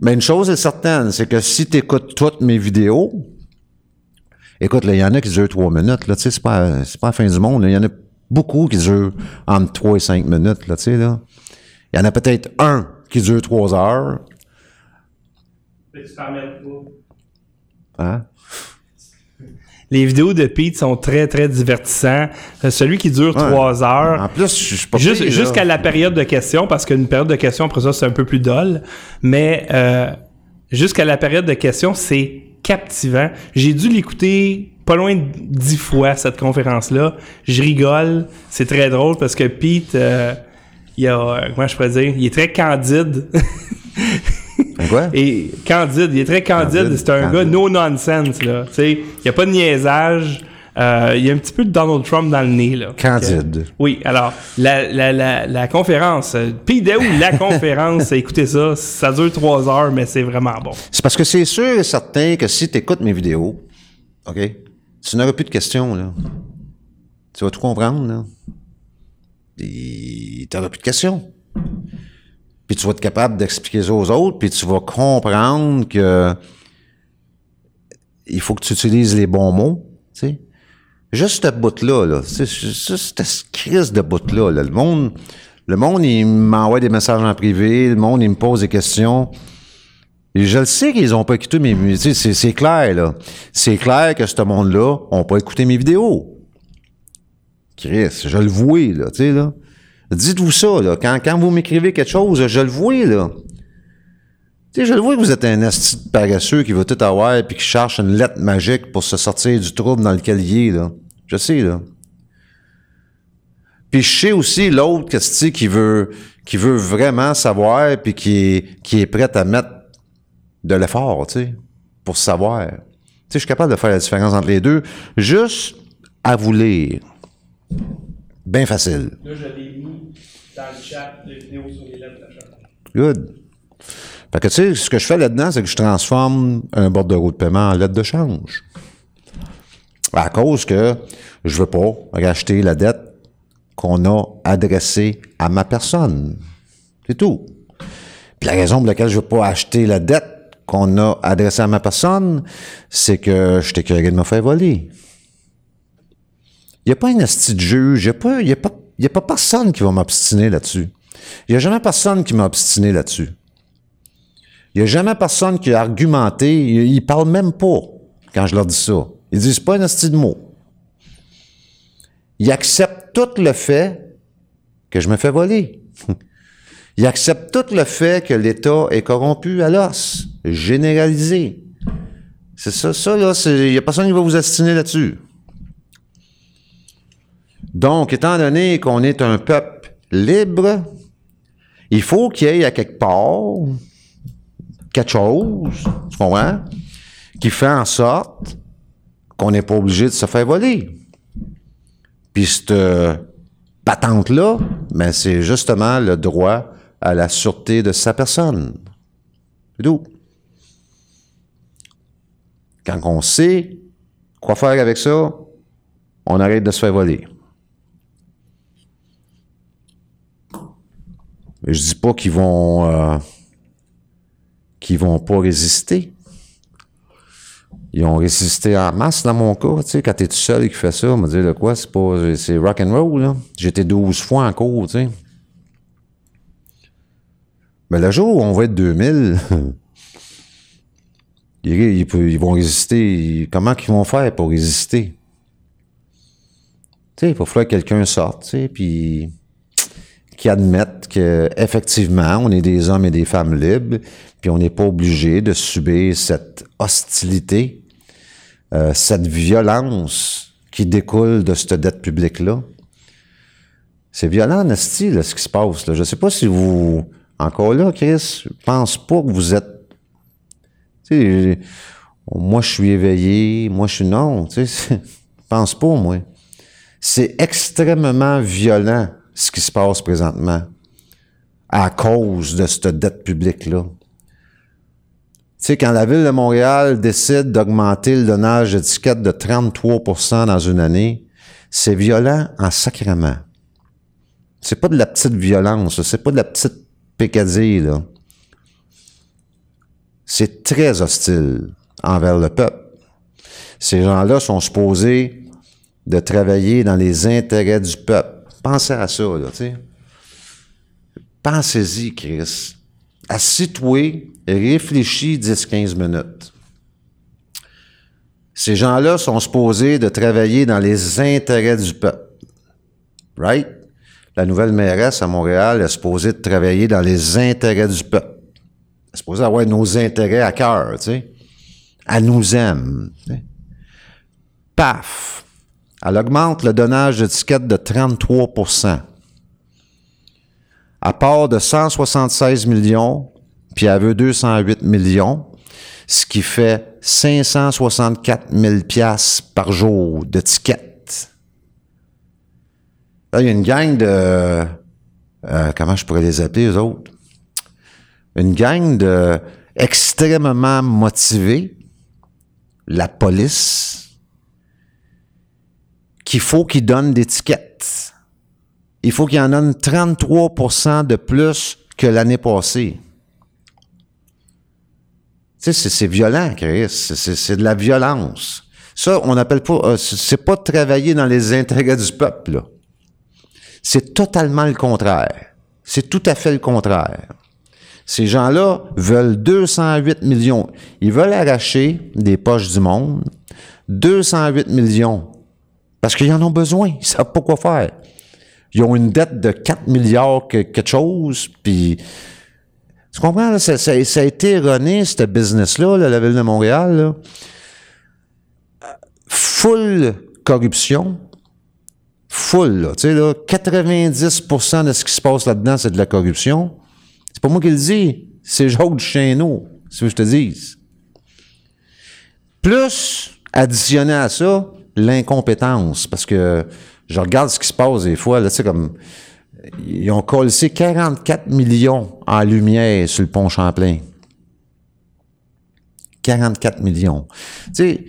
Mais une chose est certaine, c'est que si tu écoutes toutes mes vidéos, écoute, là, il y en a qui durent 3 minutes, là, tu sais, c'est pas la fin du monde, il y en a beaucoup qui durent entre 3 et 5 minutes, là, tu sais, là. Il y en a peut-être un qui dure 3 heures. Tu t'emmerdes pas. Hein? Les vidéos de Pete sont très, très divertissantes. Celui qui dure 3 heures. En plus, je suis pas pire, jusqu'à la période de questions, parce qu'une période de questions, après ça, c'est un peu plus dolle. Mais jusqu'à la période de questions, c'est captivant. J'ai dû l'écouter... pas loin de 10 fois, cette conférence-là. Je rigole. C'est très drôle, parce que Pete... il y a, comment je pourrais dire, il est très candide. Quoi? Et candide, il est très candide. C'est un gars no nonsense, là. Tu sais, il n'y a pas de niaisage. Il y a un petit peu de Donald Trump dans le nez, là. Candide. Oui, alors, la conférence, Pierre Daou, la conférence, écoutez ça, ça dure 3 heures, mais c'est vraiment bon. C'est parce que c'est sûr et certain que si tu écoutes mes vidéos, OK, tu n'auras plus de questions, là. Tu vas tout comprendre, là. Et tu n'auras plus de questions. Puis tu vas être capable d'expliquer ça aux autres, puis tu vas comprendre que il faut que tu utilises les bons mots, tu sais. Juste cette bout-là, là, c'est juste cette crise de bout-là, là. Le monde, il m'envoie des messages en privé, le monde, il me pose des questions. Et je le sais qu'ils ont pas écouté mes vidéos, tu sais, c'est clair, là. C'est clair que ce monde-là ont pas écouté mes vidéos. Chris, je le vois, là, tu sais, là. Dites-vous ça, là. Quand vous m'écrivez quelque chose, je le vois, là. Tu sais, je le vois que vous êtes un asti de paresseux qui veut tout avoir puis qui cherche une lettre magique pour se sortir du trouble dans lequel il est, là. Je sais, là. Puis je sais aussi l'autre asti qui veut vraiment savoir puis qui est prêt à mettre de l'effort, tu sais, pour savoir. Tu sais, je suis capable de faire la différence entre les deux. Juste à vous lire. Bien facile. Là, je l'ai mis dans le chat, les vidéos sur les lettres de la Charte. Good. Fait que, tu sais, ce que je fais là-dedans, c'est que je transforme un bordereau de paiement en lettre de change. À cause que je veux pas racheter la dette qu'on a adressée à ma personne. C'est tout. Puis la raison pour laquelle je veux pas acheter la dette qu'on a adressée à ma personne, c'est que je t'ai écœuré de me faire voler. Il n'y a pas une asti de juge, il n'y a pas personne qui va m'obstiner là-dessus. Il n'y a jamais personne qui m'a obstiné là-dessus. Il n'y a jamais personne qui a argumenté. Ils ne parlent même pas quand je leur dis ça. Ils ne disent pas un asti de mot. Ils acceptent tout le fait que je me fais voler. Ils acceptent tout le fait que l'État est corrompu à l'os, généralisé. C'est ça là. Il n'y a personne qui va vous astiner là-dessus. Donc, étant donné qu'on est un peuple libre, il faut qu'il y ait à quelque part quelque chose, tu comprends, qui fait en sorte qu'on n'est pas obligé de se faire voler. Puis cette patente-là, ben, c'est justement le droit à la sûreté de sa personne. C'est tout. Quand on sait quoi faire avec ça, on arrête de se faire voler. Je dis pas qu'ils vont pas résister. Ils ont résisté en masse dans mon cas. Tu sais, quand t'es tout seul et qu'il fait ça, on m'a dit de quoi, c'est rock and roll, là. J'étais 12 fois en cours, tu sais. Mais le jour où on va être 2000, ils vont résister. Comment qu'ils vont faire pour résister? Tu sais, il va falloir que quelqu'un sorte, tu sais, puis qui admettent qu'effectivement, on est des hommes et des femmes libres, puis on n'est pas obligé de subir cette hostilité, cette violence qui découle de cette dette publique-là. C'est violent, Nasty, là, ce qui se passe. Là. Je ne sais pas si vous... Encore là, Chris, je ne pense pas que vous êtes... Tu sais, moi, je suis éveillé, moi, je suis... Non, tu sais, je pense pas, moi. C'est extrêmement violent, ce qui se passe présentement à cause de cette dette publique-là. Tu sais, quand la Ville de Montréal décide d'augmenter le donnage d'étiquette de 33% dans une année, c'est violent en sacrement. C'est pas de la petite violence, c'est pas de la petite pécadille, là. C'est très hostile envers le peuple. Ces gens-là sont supposés de travailler dans les intérêts du peuple. Pensez à ça, là, tu sais. Pensez-y, Chris. Assis-toi et réfléchis 10-15 minutes. Ces gens-là sont supposés de travailler dans les intérêts du peuple. Right? La nouvelle mairesse à Montréal est supposée de travailler dans les intérêts du peuple. Elle est supposée avoir nos intérêts à cœur, tu sais. Elle nous aime. T'sais. Paf! Elle augmente le donnage d'étiquette de 33%. Elle part de 176 millions, puis elle veut 208 millions, ce qui fait 564 000 $ par jour de tickets. Là, il y a une gang de... comment je pourrais les appeler, eux autres? Une gang de extrêmement motivés, la police, qu'il faut qu'ils donnent des tickets. Il faut qu'ils en donnent 33% de plus que l'année passée. Tu sais, c'est violent, Chris. C'est de la violence. Ça, on appelle pas... c'est pas travailler dans les intérêts du peuple, là. C'est totalement le contraire. C'est tout à fait le contraire. Ces gens-là veulent 208 millions. Ils veulent arracher des poches du monde 208 millions. Parce qu'ils en ont besoin. Ils ne savent pas quoi faire. Ils ont une dette de 4 milliards quelque chose. Puis, tu comprends? Là, ça a été erroné, ce business-là, là, la Ville de Montréal. Là. Full corruption. Full, là. Tu sais, là, 90% de ce qui se passe là-dedans, c'est de la corruption. C'est pas moi qui le dis. C'est Jacques Duchesneau, si je te dis. Plus, additionné à ça, l'incompétence. Parce que je regarde ce qui se passe des fois, là, tu sais, comme... Ils ont collé 44 millions en lumière sur le pont Champlain. 44 millions. Tu sais...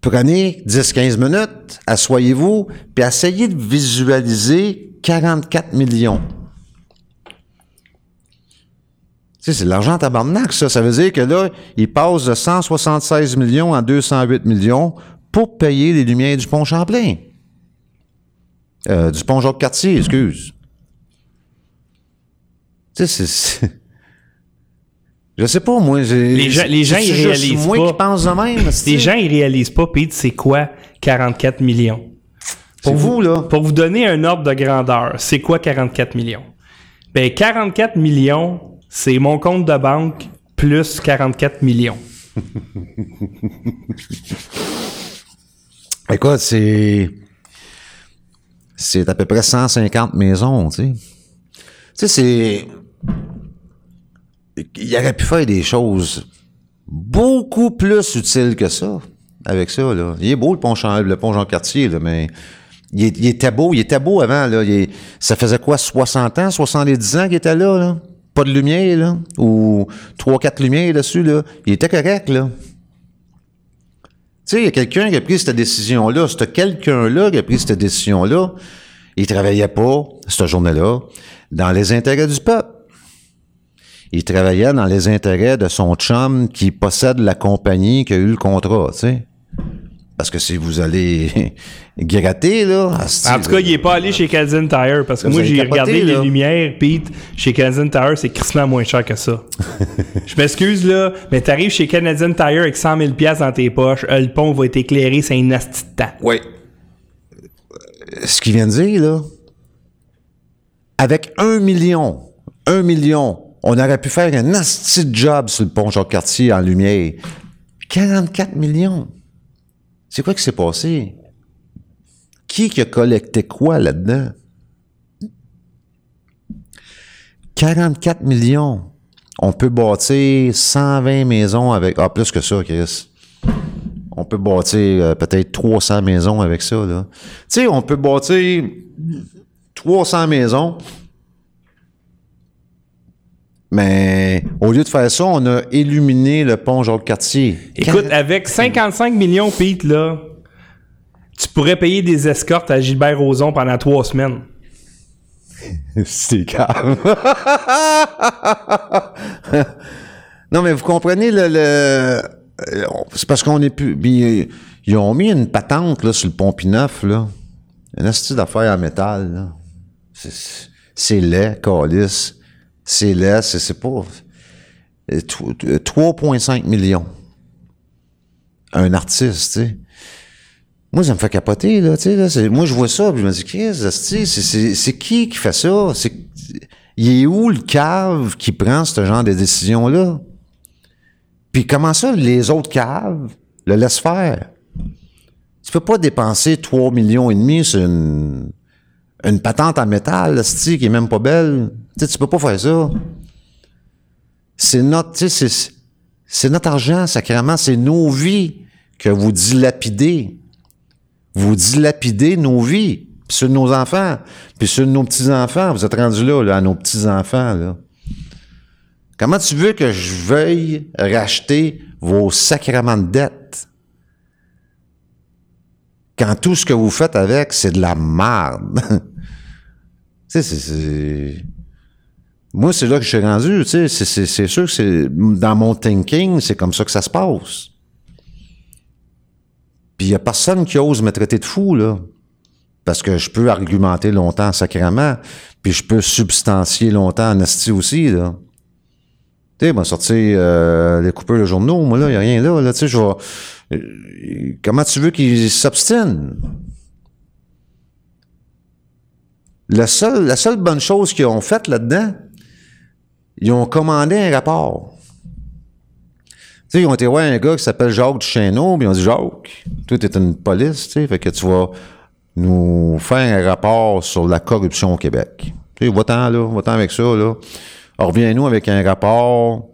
Prenez 10-15 minutes, asseyez-vous, puis essayez de visualiser 44 millions. Tu sais, c'est de l'argent tabarnak, ça. Ça veut dire que là, il passe de 176 millions à 208 millions pour payer les lumières du pont Champlain. Du pont Jacques-Cartier, excuse. Tu sais, c'est... Je sais pas, moi, j'ai... Les gens, ils réalisent moi pas. Moi qui pense de même. Les gens, ils réalisent pas, puis c'est quoi 44 millions? Pour vous, là. Pour vous donner un ordre de grandeur, c'est quoi 44 millions? Ben, 44 millions, c'est mon compte de banque plus 44 millions. Écoute, c'est à peu près 150 maisons, tu sais. Tu sais, c'est... Il aurait pu faire des choses beaucoup plus utiles que ça, avec ça, là. Il est beau, le pont Jean-Cartier, là, mais il était beau avant, là. Ça faisait quoi, 60 ans, 70 ans qu'il était là, là? Pas de lumière, là? Ou 3-4 lumières dessus, là? Il était correct, là. Tu sais, il y a quelqu'un qui a pris cette décision-là. C'était quelqu'un-là qui a pris cette décision-là. Il travaillait pas, cette journée-là, dans les intérêts du peuple. Il travaillait dans les intérêts de son chum qui possède la compagnie qui a eu le contrat, tu sais. Parce que si vous allez gratter, là... En tout cas, il n'est pas allé chez Canadian Tire, parce que moi, j'ai regardé les lumières, Pete, chez Canadian Tire, c'est crissement moins cher que ça. Je m'excuse, là, mais t'arrives chez Canadian Tire avec 100 000 $ dans tes poches, le pont va être éclairé, c'est un asti de temps. Oui. Ce qu'il vient de dire, là, avec 1 million... On aurait pu faire un asti de job sur le pont Jacques-Cartier en lumière. 44 millions. C'est quoi qui s'est passé? Qui a collecté quoi là-dedans? 44 millions. On peut bâtir 120 maisons avec... Ah, plus que ça, Chris. On peut bâtir peut-être 300 maisons avec ça, là. Tu sais, on peut bâtir 300 maisons... Mais au lieu de faire ça, on a illuminé le pont Jacques-Cartier. Écoute, avec 55 millions, Pete, là, tu pourrais payer des escortes à Gilbert Rozon pendant 3 semaines. C'est calme. Non, mais vous comprenez, c'est parce qu'on est plus... Ils ont mis une patente là, sur le pont Pineuf, là. Une astuce d'affaires en métal, là. C'est laid, calice. C'est là, c'est pas... 3,5 millions. Un artiste, tu sais. Moi, ça me fait capoter, là, tu sais. Moi, je vois ça, puis je me dis, c'est qui fait ça? Il est où le cave qui prend ce genre de décision-là? Puis comment ça, les autres caves le laissent faire? Tu peux pas dépenser 3,5 millions sur une patente en métal, là, qui est même pas belle... Tu peux pas faire ça. C'est notre, tu sais, c'est notre argent, sacrément, c'est nos vies que vous dilapidez. Vous dilapidez nos vies, puis ceux de nos enfants, puis ceux de nos petits-enfants. Vous êtes rendus là, à nos petits-enfants, là. Comment tu veux que je veuille racheter vos sacrements de dettes quand tout ce que vous faites avec, c'est de la merde? Tu sais, c'est... Moi, c'est là que je suis rendu, tu sais, c'est sûr que c'est... Dans mon thinking, c'est comme ça que ça se passe. Puis il n'y a personne qui ose me traiter de fou, là. Parce que je peux argumenter longtemps sacrément, puis je peux substancier longtemps en esti aussi, là. Tu sais, ben sortir les coupeurs de journaux, moi, là, il n'y a rien là, là, tu sais, je vais... Comment tu veux qu'ils s'obstinent? La seule bonne chose qu'ils ont faite là-dedans, ils ont commandé un rapport. Tu sais, ils ont été voir un gars qui s'appelle Jacques Duchesneau, puis ils ont dit « Jacques, toi, t'es une police, tu sais, fait que tu vas nous faire un rapport sur la corruption au Québec. Tu sais, va-t'en, là, va-t'en avec ça, là. Reviens-nous avec un rapport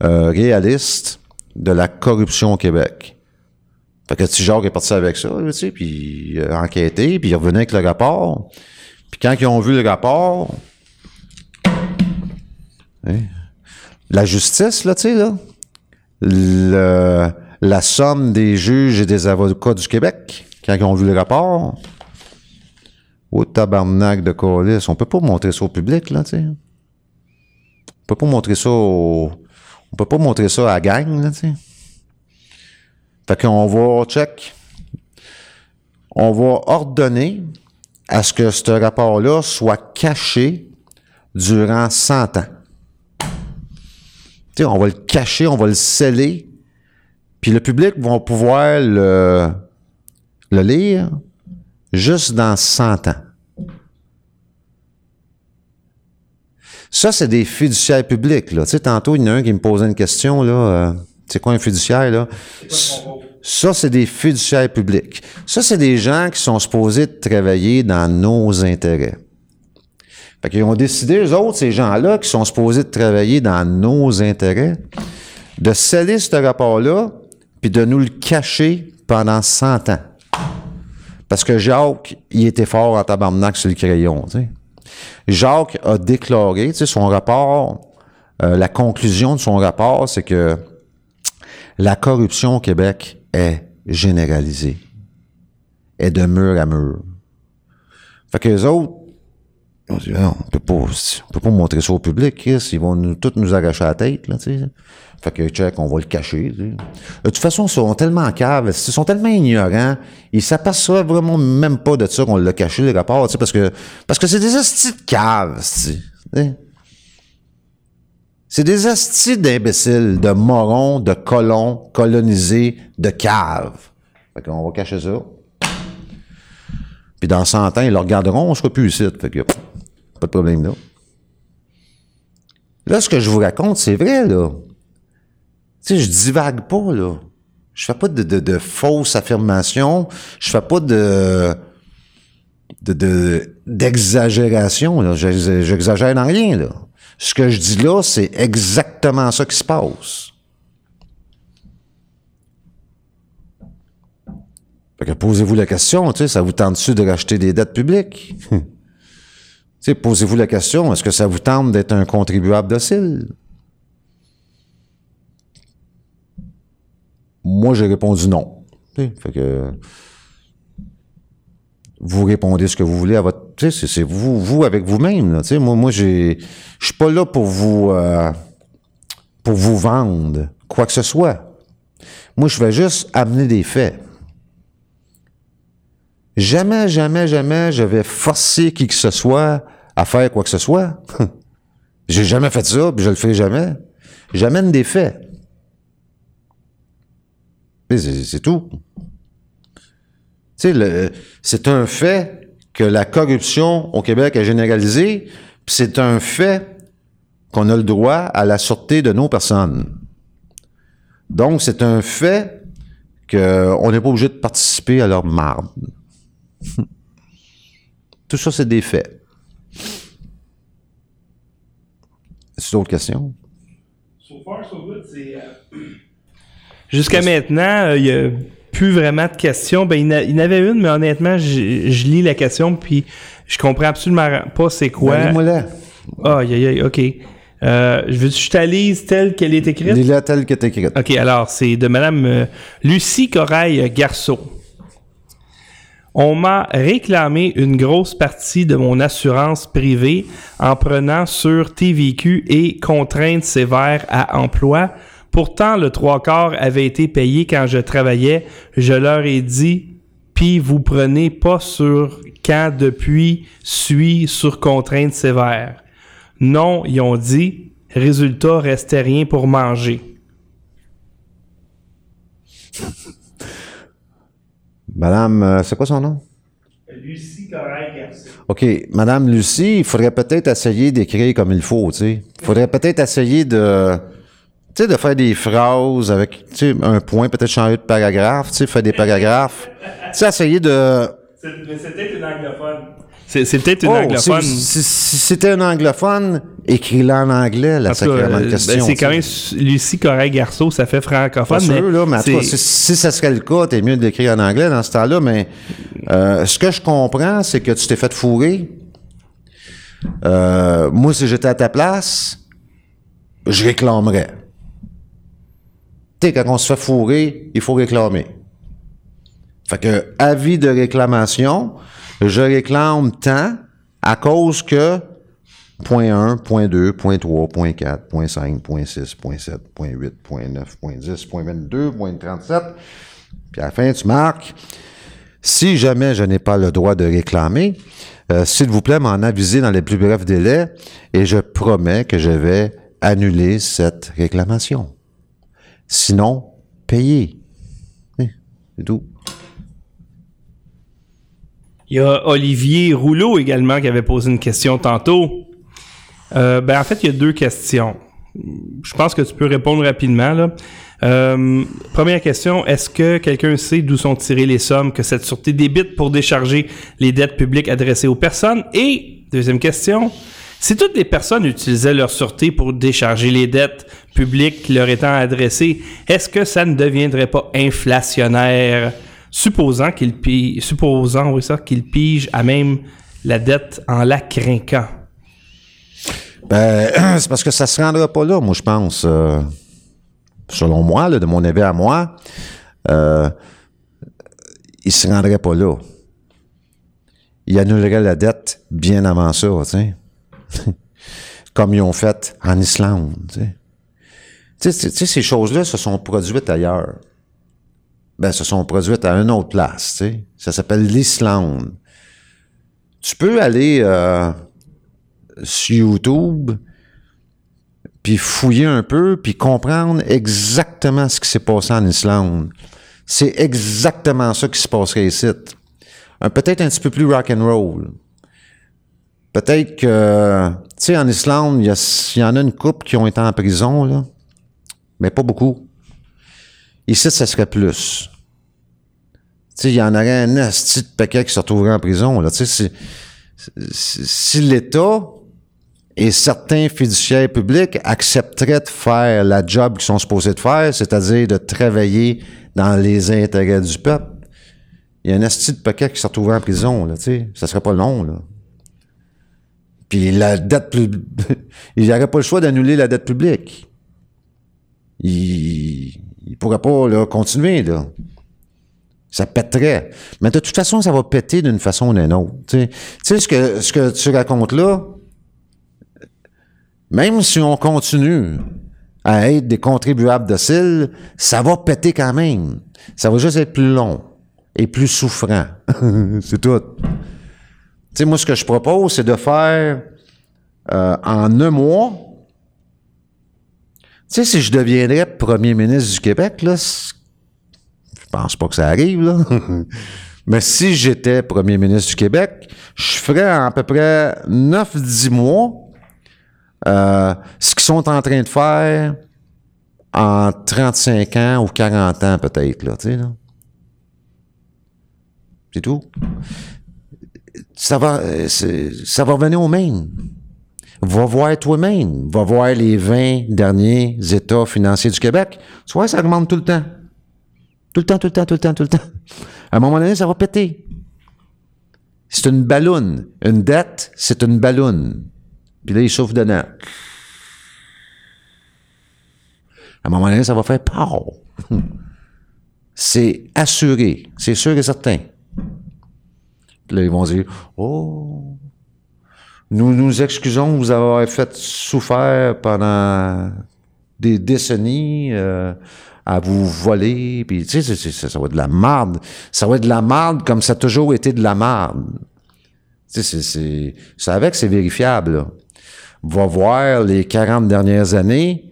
réaliste de la corruption au Québec. » Fait que si Jacques est parti avec ça, tu sais, puis il a enquêté, puis il revenait avec le rapport. Puis quand ils ont vu le rapport, hein, la justice, là, tu sais, là, la somme des juges et des avocats du Québec, quand ils ont vu le rapport, au tabarnak de colis, on peut pas montrer ça au public, là, tu sais. On peut pas montrer ça au... On peut pas montrer ça à la gang, là, tu sais. Fait qu'on va, check, on va ordonner à ce que ce rapport-là soit caché durant 100 ans. T'sais, on va le cacher, on va le sceller, puis le public va pouvoir le lire juste dans 100 ans. Ça, c'est des fiduciaires publics, là. Tu sais, tantôt, il y en a un qui me posait une question, là. C'est quoi un fiduciaire, là? Ça, c'est des fiduciaires publics. Ça, c'est des gens qui sont supposés travailler dans nos intérêts. Fait qu'ils ont décidé, eux autres, ces gens-là, qui sont supposés travailler dans nos intérêts, de sceller ce rapport-là, puis de nous le cacher pendant 100 ans. Parce que Jacques, il était fort en tabarnak sur le crayon, tu sais. Jacques a déclaré, tu sais, son rapport, la conclusion de son rapport, c'est que la corruption au Québec est généralisée, est de mur à mur. Fait que les autres, on dit, non, on peut pas montrer ça au public, Chris, ils vont tous nous arracher la tête, là, tu sais. Fait que, check, on va le cacher, tu sais. De toute façon, ils sont tellement caves, ils sont tellement ignorants, ils s'aperçoivent vraiment même pas de ça qu'on l'a caché, les rapports, tu sais, parce que c'est des astis de caves, tu sais. C'est des astis d'imbéciles, de morons, de colons, colonisés, de caves. Fait qu'on va cacher ça. Puis dans 100 ans, ils le regarderont, on sera plus ici, fait que... Pas de problème, là. Là, ce que je vous raconte, c'est vrai, là. Tu sais, je divague pas, là. Je fais pas de fausses affirmations. Je fais pas d'exagération, là. J'exagère dans rien, là. Ce que je dis là, c'est exactement ça qui se passe. Fait que posez-vous la question, tu sais, ça vous tente-tu de racheter des dettes publiques? Tu sais, posez-vous la question, est-ce que ça vous tente d'être un contribuable docile? Moi, j'ai répondu non. T'sais, fait que vous répondez ce que vous voulez à votre... Tu sais, c'est vous avec vous-même, là. Tu sais, moi, je suis pas là pour vous vendre quoi que ce soit. Moi, je vais juste amener des faits. Jamais je vais forcer qui que ce soit à faire quoi que ce soit. J'ai jamais fait ça, puis je le ferai jamais. J'amène des faits. C'est tout. Tu sais, c'est un fait que la corruption au Québec est généralisée, puis c'est un fait qu'on a le droit à la sûreté de nos personnes. Donc, c'est un fait qu'on n'est pas obligé de participer à leur marde. Tout ça, c'est des faits. C'est d'autres questions? So far, so good, c'est... Jusqu'à maintenant, il n'y a plus vraiment de questions. Ben, il y en avait une, mais honnêtement, je lis la question, puis je comprends absolument pas c'est quoi. Aïe, OK. Je t'analyse telle qu'elle est écrite? Lis-la telle que t'es écrite. OK, alors, c'est de Mme Lucie Corail-Garceau. On m'a réclamé une grosse partie de mon assurance privée en prenant sur TVQ et contraintes sévères à emploi. Pourtant, le 3/4 avait été payé quand je travaillais. Je leur ai dit, puis vous prenez pas sur quand depuis suis sur contrainte sévère. Non, ils ont dit, résultat, restait rien pour manger. Madame, c'est quoi son nom? Lucie Corail-Garceau. OK. Madame Lucie, il faudrait peut-être essayer d'écrire comme il faut, tu sais. Il faudrait peut-être essayer de faire des phrases avec, tu sais, un point, peut-être changer de paragraphe, tu sais, faire des paragraphes. Tu sais, essayer de... C'est peut-être une anglophone. C'est peut-être une anglophone. Si c'était une anglophone, écris-la en anglais, la sacrément question. C'est quand même Lucie Corail-Garceau, ça fait francophone. Pas sûr, là, mais toi, si ça serait le cas, t'es mieux de l'écrire en anglais dans ce temps-là, mais ce que je comprends, c'est que tu t'es fait fourrer. Moi, si j'étais à ta place, je réclamerais. Tu sais, quand on se fait fourrer, il faut réclamer. Fait que, avis de réclamation, je réclame tant à cause que point 1, point 2, point 3, point 4, point 5, point 6, point 7, point 8, point 9, point 10, point 22, point 37. Puis à la fin, tu marques, si jamais je n'ai pas le droit de réclamer, s'il vous plaît, m'en aviser dans les plus brefs délais et je promets que je vais annuler cette réclamation. Sinon, payez. C'est tout. Il y a Olivier Rouleau également qui avait posé une question tantôt. En fait, il y a deux questions. Je pense que tu peux répondre rapidement, là. Première question, est-ce que quelqu'un sait d'où sont tirées les sommes que cette sûreté débite pour décharger les dettes publiques adressées aux personnes? Et, deuxième question, si toutes les personnes utilisaient leur sûreté pour décharger les dettes publiques leur étant adressées, est-ce que ça ne deviendrait pas inflationnaire? Supposant qu'il pige à même la dette en la crinquant. Ben, c'est parce que ça se rendra pas là, moi, je pense. Selon moi, là, de mon avis à moi, il se rendrait pas là. Il annulerait la dette bien avant ça, tu sais. Comme ils ont fait en Islande, tu sais. Tu sais, ces choses-là se sont produites ailleurs. Se sont produites à une autre place, tu sais. Ça s'appelle l'Islande. Tu peux aller sur YouTube, puis fouiller un peu, puis comprendre exactement ce qui s'est passé en Islande. C'est exactement ça qui se passerait ici. Peut-être un petit peu plus rock'n'roll. Peut-être que, tu sais, en Islande, il y en a une couple qui ont été en prison, là, mais pas beaucoup. Ici, ça serait plus. Tu sais, il y en aurait un asti de paquet qui se retrouverait en prison, là. Tu sais, si l'État et certains fiduciaires publics accepteraient de faire la job qu'ils sont supposés de faire, c'est-à-dire de travailler dans les intérêts du peuple, il y a un asti de paquet qui se retrouverait en prison, là. Tu sais, ça serait pas long, là. Puis la dette publique, il n'y aurait pas le choix d'annuler la dette publique. Il pourrait pas, là, continuer, là. Ça pèterait. Mais de toute façon, ça va péter d'une façon ou d'une autre. Tu sais, ce que tu racontes là, même si on continue à être des contribuables dociles, ça va péter quand même. Ça va juste être plus long et plus souffrant. C'est tout. Tu sais, moi, ce que je propose, c'est de faire en un mois. Tu sais, si je deviendrais premier ministre du Québec, là, je pense pas que ça arrive, là. Mais si j'étais premier ministre du Québec, je ferais à peu près 9-10 mois ce qu'ils sont en train de faire en 35 ans ou 40 ans, peut-être, là, tu sais, là. C'est tout. Ça va revenir au même. Va voir toi-même. Va voir les 20 derniers états financiers du Québec. Tu vois, ça augmente tout le temps. Tout le temps. À un moment donné, ça va péter. C'est une balloune. Une dette, c'est une balloune. Puis là, il souffle dedans. À un moment donné, ça va faire peur. C'est assuré. C'est sûr et certain. Puis là, ils vont dire, « Oh, nous nous excusons de vous avoir fait souffrir pendant des décennies à vous voler. » Puis, tu sais, ça va être de la marde. Ça va être de la marde comme ça a toujours été de la marde. Tu sais, c'est avec, c'est vérifiable, là. Va voir les 40 dernières années,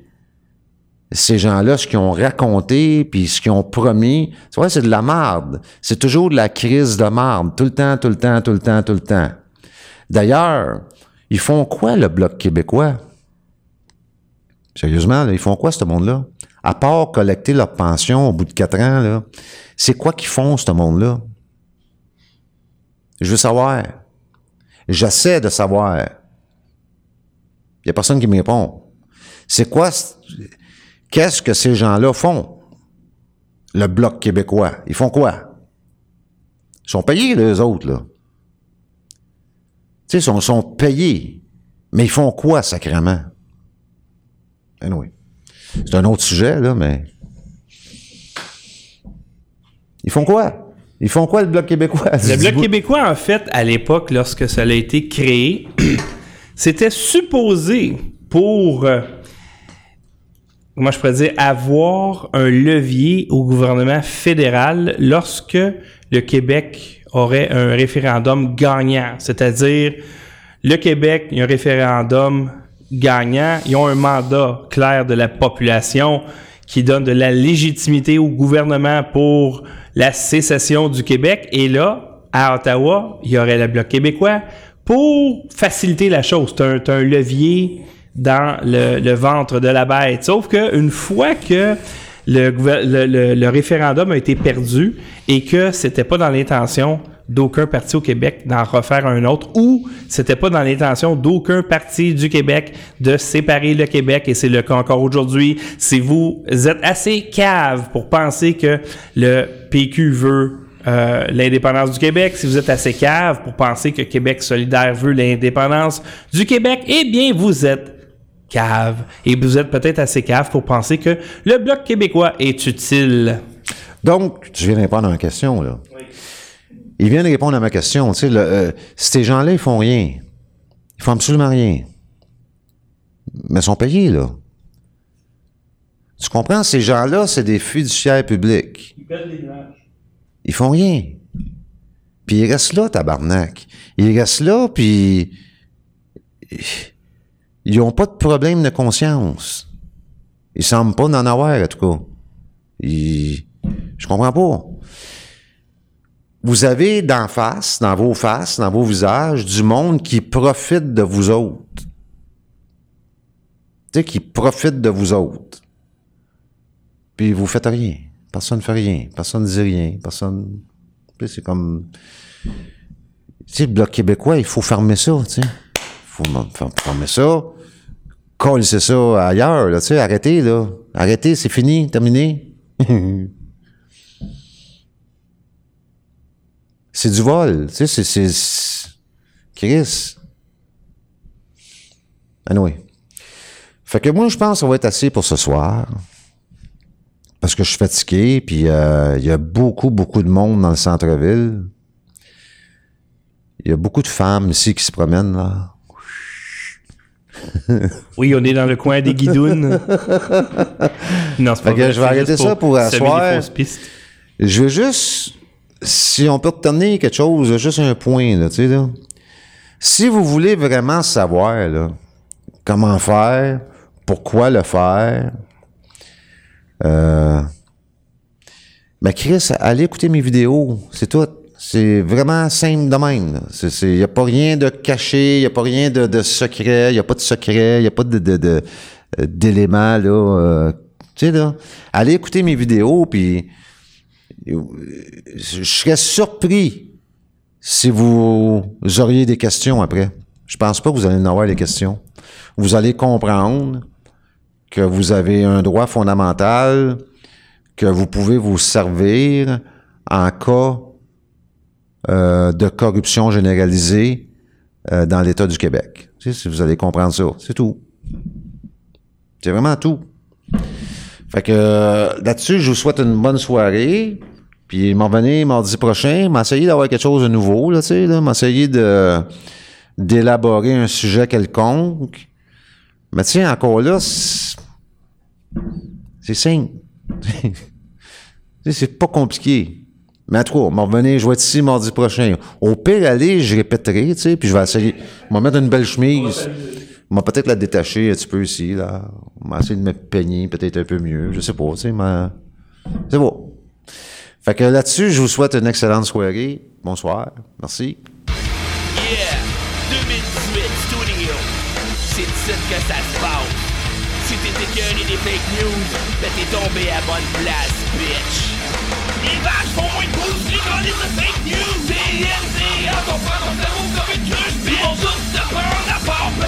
ces gens-là, ce qu'ils ont raconté, puis ce qu'ils ont promis, tu vois, c'est de la marde. C'est toujours de la crise de marde, tout le temps. D'ailleurs, ils font quoi, le Bloc québécois? Sérieusement, là, ils font quoi, ce monde-là? À part collecter leur pension au bout de 4 ans, là, c'est quoi qu'ils font, ce monde-là? Je veux savoir. J'essaie de savoir. Il n'y a personne qui me répond. C'est quoi... Qu'est-ce que ces gens-là font? Le Bloc québécois. Ils font quoi? Ils sont payés, les autres, là. Tu sais, ils sont payés. Mais ils font quoi, sacrément? Anyway. C'est un autre sujet, là, mais... Ils font quoi? Ils font quoi, le Bloc québécois? Le Bloc québécois, en fait, à l'époque, lorsque ça a été créé, c'était supposé pour... Comment je pourrais dire, avoir un levier au gouvernement fédéral lorsque le Québec aurait un référendum gagnant. C'est-à-dire, le Québec, il y a un référendum gagnant, ils ont un mandat clair de la population qui donne de la légitimité au gouvernement pour la sécession du Québec. Et là, à Ottawa, il y aurait le Bloc québécois pour faciliter la chose. C'est un levier... dans le ventre de la bête. Sauf qu'une fois que le référendum a été perdu et que c'était pas dans l'intention d'aucun parti au Québec d'en refaire un autre, ou c'était pas dans l'intention d'aucun parti du Québec de séparer le Québec, et c'est le cas encore aujourd'hui, si vous êtes assez cave pour penser que le PQ veut l'indépendance du Québec, si vous êtes assez cave pour penser que Québec solidaire veut l'indépendance du Québec, eh bien vous êtes cave. Et vous êtes peut-être assez cave pour penser que le Bloc québécois est utile. Donc, tu viens de répondre à ma question, là. Oui. Il vient de répondre à ma question. Tu sais, ces gens-là, ils font rien. Ils font absolument rien. Mais ils sont payés, là. Tu comprends? Ces gens-là, c'est des fiduciaires publics. Ils perdent les nuages. Ils font rien. Puis ils restent là, tabarnak. Ils restent là, puis... Ils n'ont pas de problème de conscience. Ils semblent pas en avoir, en tout cas. Je comprends pas. Vous avez d'en face, dans vos visages, du monde qui profite de vous autres. Tu sais, qui profite de vous autres. Puis vous faites rien. Personne ne fait rien. Personne ne dit rien. Personne... C'est comme... Tu sais, le Bloc québécois, il faut fermer ça, tu sais. Il faut fermer ça. Colle, c'est ça ailleurs, là, tu sais, arrêtez, là. Arrêtez, c'est fini, terminé. C'est du vol, tu sais, c'est... Chris. Anyway. Fait que moi, je pense que ça va être assez pour ce soir. Parce que je suis fatigué, puis il y a beaucoup de monde dans le centre-ville. Il y a beaucoup de femmes ici qui se promènent, là. Oui, on est dans le coin des guidounes. Non, c'est pas vrai. Je vais arrêter ça pour asseoir. Je veux juste, si on peut retenir quelque chose, juste un point, là, tu sais, là. Si vous voulez vraiment savoir, là, comment faire, pourquoi le faire, ben Chris, allez écouter mes vidéos, c'est tout. C'est vraiment simple de même. Il n'y a pas rien de caché, il n'y a pas rien de secret, il n'y a pas de secret, il n'y a pas d'éléments, là. Tu sais, là, allez écouter mes vidéos, puis je serais surpris si vous auriez des questions après. Je pense pas que vous allez en avoir des questions. vous allez comprendre que vous avez un droit fondamental, que vous pouvez vous servir en cas de corruption généralisée dans l'État du Québec. Tu sais, vous allez comprendre ça. C'est tout. C'est vraiment tout. Fait que là-dessus, je vous souhaite une bonne soirée. Puis m'en revenir mardi prochain, m'essayer d'avoir quelque chose de nouveau, là, tu sais, là, m'essayer d'élaborer un sujet quelconque. Mais tu sais, encore là, c'est simple. C'est pas compliqué. Mais en tout cas, m'en revenir, je vais être ici mardi prochain. Au pire, allez, je répéterai, tu sais, puis je vais essayer. Je vais mettre une belle chemise. Je vais peut-être la détacher un petit peu ici, là. Je vais essayer de me peigner peut-être un peu mieux. Je sais pas, tu sais, mais c'est bon. Fait que là-dessus, je vous souhaite une excellente soirée. Bonsoir. Merci. Yeah! 2018 Studio. C'est ici que ça se passe. Si t'es dégueulé des fake news, ben t'es tombé à bonne place, bitch. Les vaches font moins de pouces, les gars, de fake news. TNT, on comprend ton cerveau comme une cruche, pis on doute de peur, on a peur.